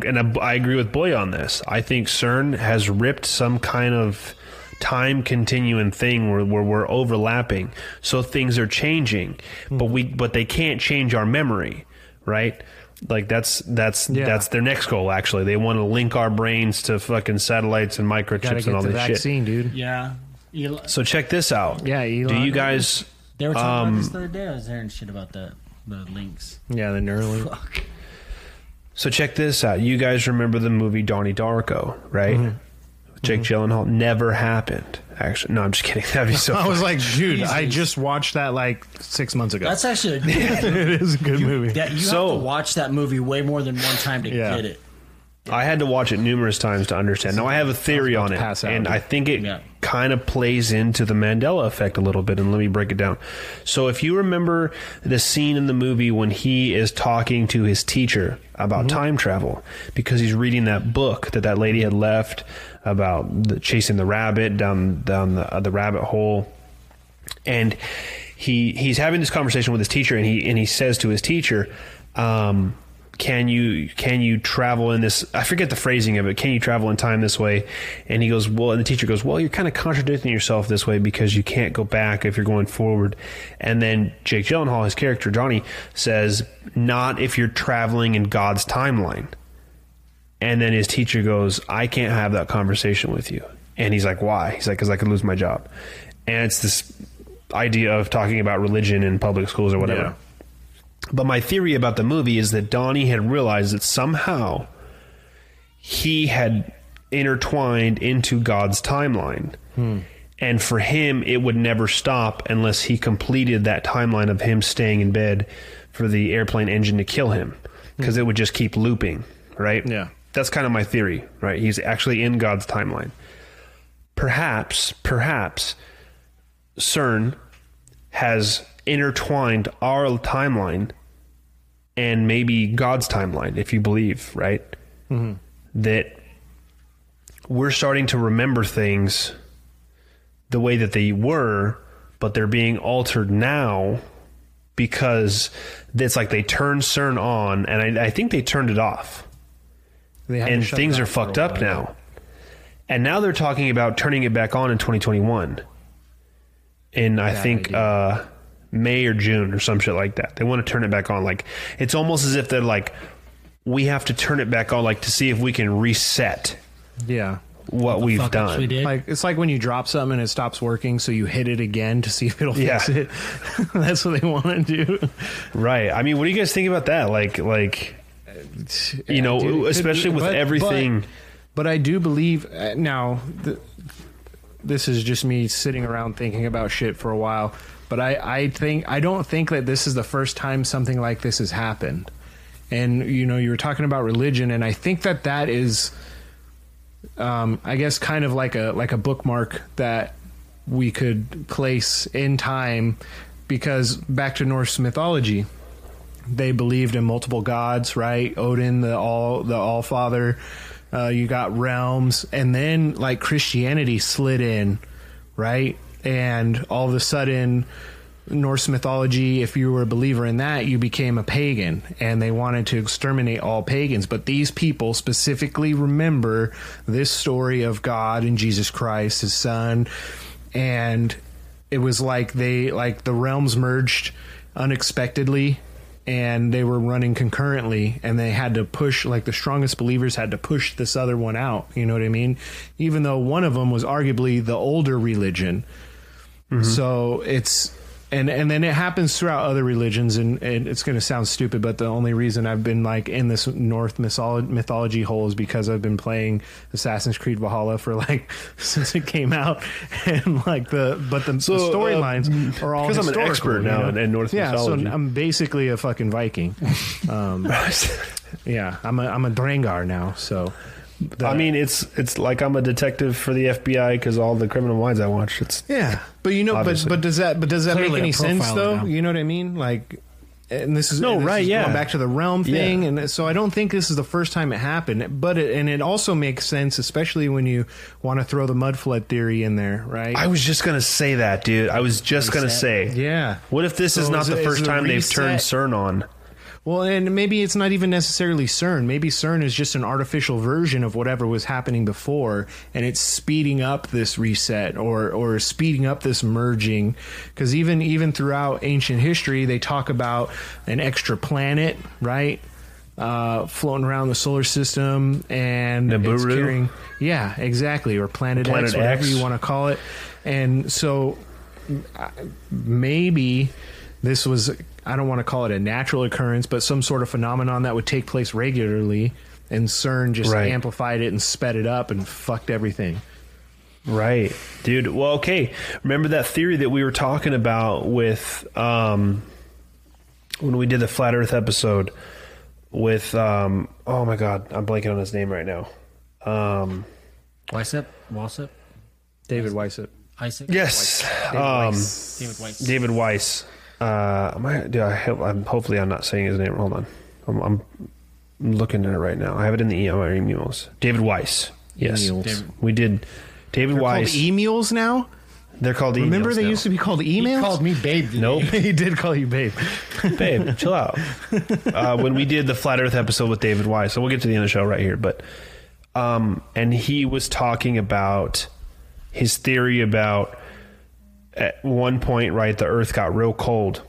agree with Boy on this. I think CERN has ripped some kind of time continuing thing where we're overlapping, so things are changing, but they can't change our memory, right? Like that's their next goal. Actually, they want to link our brains to fucking satellites and microchips and all this vaccine, shit, dude. Yeah. So check this out. Yeah, Elon, do you guys? They were talking about this the other day. I was hearing shit about the links. Yeah, the Neuralink. Fuck. So check this out. You guys remember the movie Donnie Darko, right? Mm-hmm. Jake Gyllenhaal? Never happened. Actually, no, I'm just kidding. That'd be so funny. I was like, dude, Jesus. I just watched that like 6 months ago. That's actually a good movie. It is a good movie. You have to watch that movie way more than one time to get it. I had to watch it numerous times to understand. Now, I have a theory on it, and I think it kind of plays into the Mandela effect a little bit, and let me break it down. So if you remember the scene in the movie when he is talking to his teacher about time travel, because he's reading that book that that lady had left about chasing the rabbit down the rabbit hole, and he's having this conversation with his teacher, and he says to his teacher, Can you travel in this? I forget the phrasing of it. Can you travel in time this way? And he goes, well, and the teacher goes, well, you're kind of contradicting yourself this way because you can't go back if you're going forward. And then Jake Gyllenhaal, his character, Johnny, says, not if you're traveling in God's timeline. And then his teacher goes, I can't have that conversation with you. And he's like, why? He's like, because I could lose my job. And it's this idea of talking about religion in public schools or whatever. Yeah. But my theory about the movie is that Donnie had realized that somehow he had intertwined into God's timeline. And for him, it would never stop unless he completed that timeline of him staying in bed for the airplane engine to kill him, because it would just keep looping, right? Yeah. That's kind of my theory, right? He's actually in God's timeline. Perhaps CERN has intertwined our timeline and maybe God's timeline, if you believe, right? That we're starting to remember things the way that they were, but they're being altered now because it's like they turned CERN on, and I think they turned it off. And things are fucked up now. And now they're talking about turning it back on in 2021. And I think... May or June or some shit like that. They want to turn it back on. Like, it's almost as if they're like, we have to turn it back on, like, to see if we can reset. Yeah. What we've done. Like, it's like when you drop something and it stops working, so you hit it again to see if it'll fix it. That's what they want to do. Right. I mean, what do you guys think about that? Like, you know, dude, especially with everything. But I do believe now, this is just me sitting around thinking about shit for a while. But I don't think that this is the first time something like this has happened. And, you know, you were talking about religion, and I think that is, I guess, kind of like a bookmark that we could place in time, because back to Norse mythology, they believed in multiple gods, right? Odin, the All Father. You got realms, and then like Christianity slid in, right? And all of a sudden, Norse mythology, if you were a believer in that, you became a pagan, and they wanted to exterminate all pagans. But these people specifically remember this story of God and Jesus Christ, his son. And it was like the realms merged unexpectedly, and they were running concurrently, and they had to push, like, the strongest believers had to push this other one out. You know what I mean? Even though one of them was arguably the older religion. Mm-hmm. So it's and then it happens throughout other religions, and it's going to sound stupid, but the only reason I've been like in this Norse mythology hole is because I've been playing Assassin's Creed Valhalla for like since it came out, and like the storylines are all because I'm an expert now, you know? in Norse mythology. So I'm basically a fucking Viking. Yeah, I'm a Drengar now, so. I mean, it's like I'm a detective for the FBI because all the Criminal Minds I watch. It's but you know, obviously. but does that make any sense though? Now. You know what I mean? Like, and this is going back to the realm thing, and so I don't think this is the first time it happened. But it also makes sense, especially when you want to throw the mud flood theory in there, right? I was just gonna say that, dude. I was just gonna say, what if this is not the first time they've turned CERN on? Well, and maybe it's not even necessarily CERN. Maybe CERN is just an artificial version of whatever was happening before, and it's speeding up this reset or speeding up this merging. Because even throughout ancient history, they talk about an extra planet, right, floating around the solar system, and it's carrying, exactly, or Planet X, whatever you want to call it. And so maybe this was, I don't want to call it a natural occurrence, but some sort of phenomenon that would take place regularly, and CERN just amplified it and sped it up and fucked everything. Right, dude. Well, okay. Remember that theory that we were talking about with when we did the Flat Earth episode with oh my god, I'm blanking on his name right now. Weissep? David Weiss. Isaac? Yes. David Weiss. Hopefully I'm not saying his name. Hold on. I'm looking at it right now. I have it in the emails. David Weiss. Yes. We did. David Weiss. They're called emails now? They're called emails. Remember they used to be called emails? He called me babe. Nope. He did call you babe. Babe, chill out. When we did the Flat Earth episode with David Weiss. So we'll get to the end of the show right here. But and he was talking about his theory about at one point, right, the Earth got real cold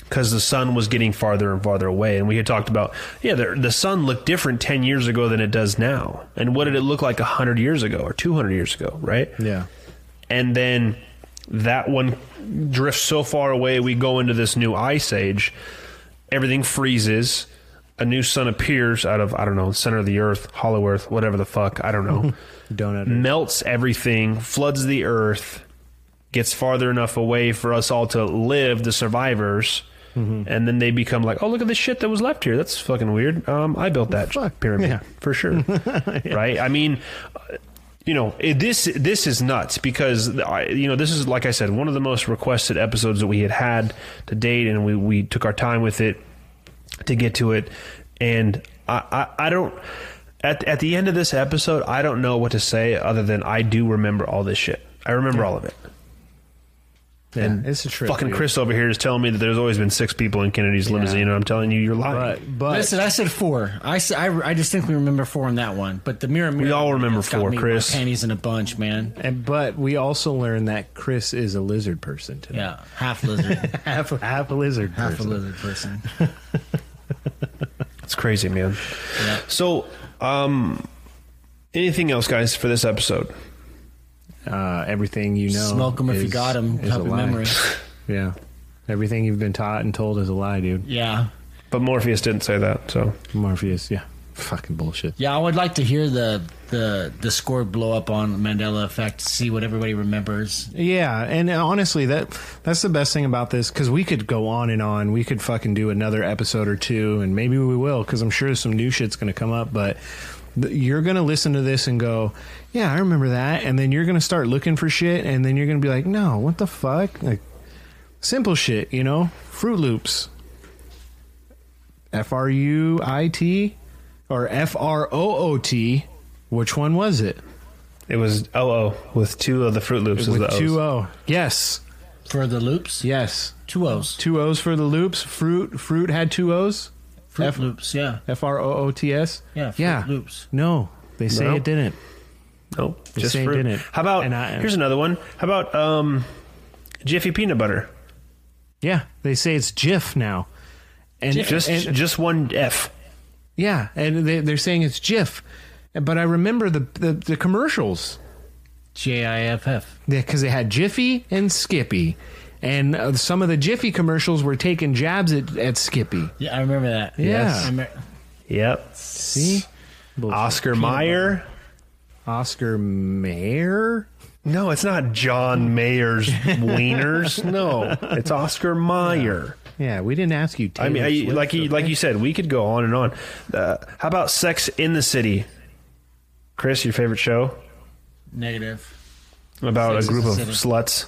because the sun was getting farther and farther away. And we had talked about, the sun looked different 10 years ago than it does now. And what did it look like 100 years ago or 200 years ago, right? Yeah. And then that one drifts so far away, we go into this new ice age. Everything freezes. A new sun appears out of, I don't know, center of the earth, hollow earth, whatever the fuck, I don't know. Donut. Melts everything, floods the earth, gets farther enough away for us all to live, the survivors, and then they become like, oh, look at this shit that was left here. That's fucking weird. I built that pyramid for sure. Yeah. Right? I mean, this is nuts because, this is, like I said, one of the most requested episodes that we had to date, and we took our time with it to get to it. And I don't... At the end of this episode, I don't know what to say other than I do remember all this shit. I remember all of it. Yeah, and it's a trip, fucking dude. Chris over here is telling me that there's always been 6 people in Kennedy's limousine, and I'm telling you, you're lying. But listen, I said 4. I distinctly remember 4 in that one. But the mirror we all remember 4. Chris, panties in a bunch, man. But we also learned that Chris is a lizard person today. Yeah, half lizard, half a lizard person. It's crazy, man. Yeah. So. Anything else, guys, for this episode? Everything you know. Smoke them if you got them. Happy memory. Yeah. Everything you've been taught and told is a lie, dude. Yeah. But Morpheus didn't say that, so. Morpheus, yeah. Fucking bullshit. Yeah, I would like to hear the score blow up on Mandela effect, see what everybody remembers. Yeah, and honestly, that's the best thing about this, because we could go on and on. We could fucking do another episode or two, and maybe we will, because I'm sure some new shit's going to come up, but you're going to listen to this and go, yeah, I remember that, and then you're going to start looking for shit, and then you're going to be like, no, what the fuck? Like, simple shit, Fruit Loops. Fruit... Or Froot. Which one was it? It was LO with 2 of the Fruit Loops. With 2 O's. Yes. For the loops? Yes. 2 O's. 2 O's for the loops. Fruit had 2 O's? Fruit Loops, yeah. Froot. Yeah, Fruit Loops. No, they say it didn't. Nope. They say it didn't. How about, here's another one. How about Jiffy Peanut Butter? Yeah, they say it's Jif now. And just one F. Yeah, and they're saying it's Jif, but I remember the commercials. Jiff. Yeah, because they had Jiffy and Skippy, and some of the Jiffy commercials were taking jabs at Skippy. Yeah, I remember that. Yeah. Yes. Yep. See? Bullshit. Oscar Mayer? No, it's not John Mayer's wieners. No, it's Oscar Mayer. Yeah, we didn't ask you. Taylor Swift, like you said, we could go on and on. How about Sex in the City? Chris, your favorite show? Negative. About Sex a group of sluts.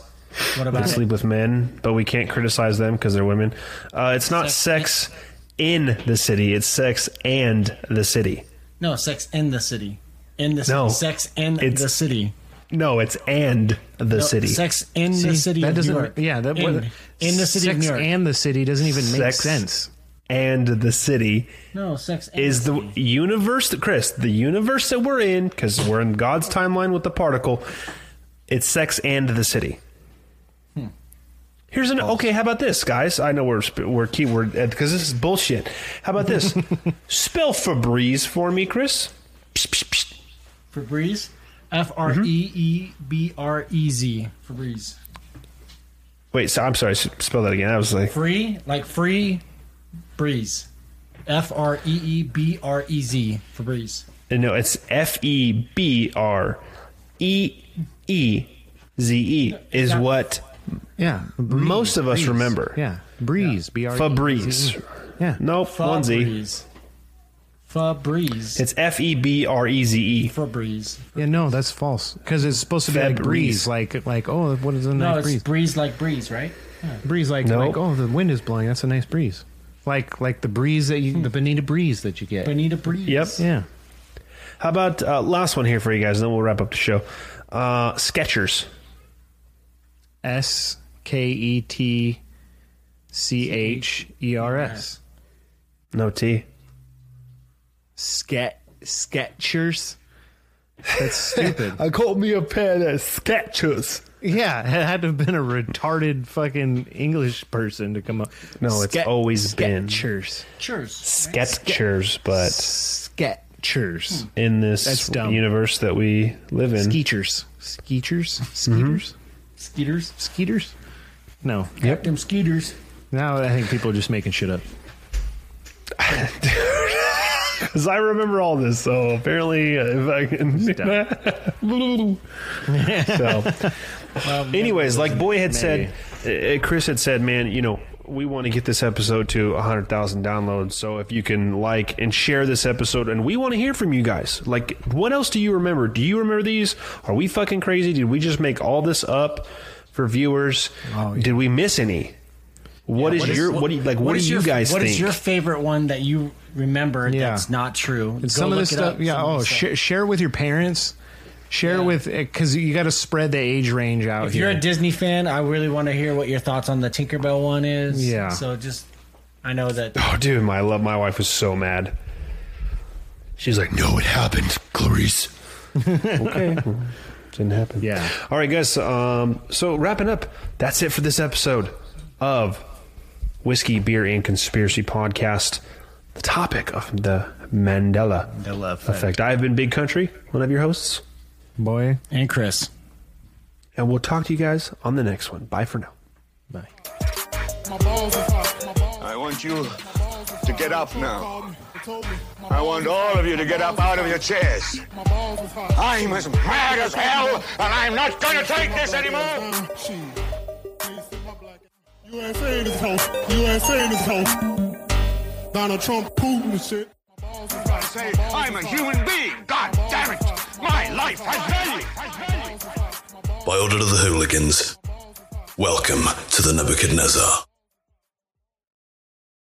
What about that sleep with men, but we can't criticize them because they're women. It's not Sex in the City. It's Sex and the City. No, Sex in the City. Sex in the City. No, it's and the city. Sex in the city that of New York. Yeah, that in the city of New York. Sex and the city doesn't even make sense. And the city. No, sex and is the city. Universe. Chris, the universe that we're in, because we're in God's timeline with the particle. It's sex and the city. Here's an okay. How about this, guys? I know we're keyword because this is bullshit. How about this? Spell Febreze for me, Chris. Febreze. Freebrez. Febreze. Wait, so I'm sorry. Spell that again. I was like free, like free breeze. Freebrez. Febreze. No, it's Febreze is what. Yeah, breeze. Most of us remember. Yeah, breeze. Febreze. Yeah, nope. One Z. Febreze. It's F-E-B-R-E-Z-E. Febreze. Yeah, no, that's false. Because it's supposed to be like breeze. Like oh, what is a nice breeze? No, it's breeze like breeze, right? Yeah. Breeze like, nope. Like, oh, the wind is blowing. That's a nice breeze. Like the breeze that you, the Bonita breeze that you get. Bonita breeze. Yep. Yeah. How about last one here for you guys, and then we'll wrap up the show. Skechers. S-K-E-T-C-H-E-R-S. No T. Skechers. That's stupid. I called me a pair of Skechers. Yeah, it had to have been a retarded fucking English person to come up. No, it's always been Skechers. Skechers, but Skechers in this universe that we live in. Skeeters. No, yep, them skeeters. Now I think people are just making shit up. Because I remember all this, so apparently if I can... So, anyways, like Boya had said, Chris had said, man, you know, we want to get this episode to 100,000 downloads, so if you can like and share this episode, and we want to hear from you guys. Like, what else do you remember? Do you remember these? Are we fucking crazy? Did we just make all this up for viewers? Oh, yeah. Did we miss any? What do you guys think? What is your favorite one that you remember that's not true? And some of this stuff, share with your parents. Share with, because you got to spread the age range out. If you're a Disney fan, I really want to hear what your thoughts on the Tinkerbell one is. Yeah. So just, I know that. Oh, dude, my wife was so mad. She's like, no, it happened, Clarice. Okay. Didn't happen. Yeah. All right, guys. So wrapping up, that's it for this episode of Whiskey, Beer, and Conspiracy Podcast. The topic of the Mandela effect. I've been Big Country, one of your hosts. Boya and Chris, and we'll talk to you guys on the next one. Bye for now. Bye. I want you to get up now. I want all of you to get up out of your chairs. I'm as mad as hell, and I'm not going to take this anymore. USA in this house. USA in this house. Donald Trump, Putin, and shit. I say I'm a human being. God damn it. My life has value. By order of the hooligans, welcome to the Nebuchadnezzar.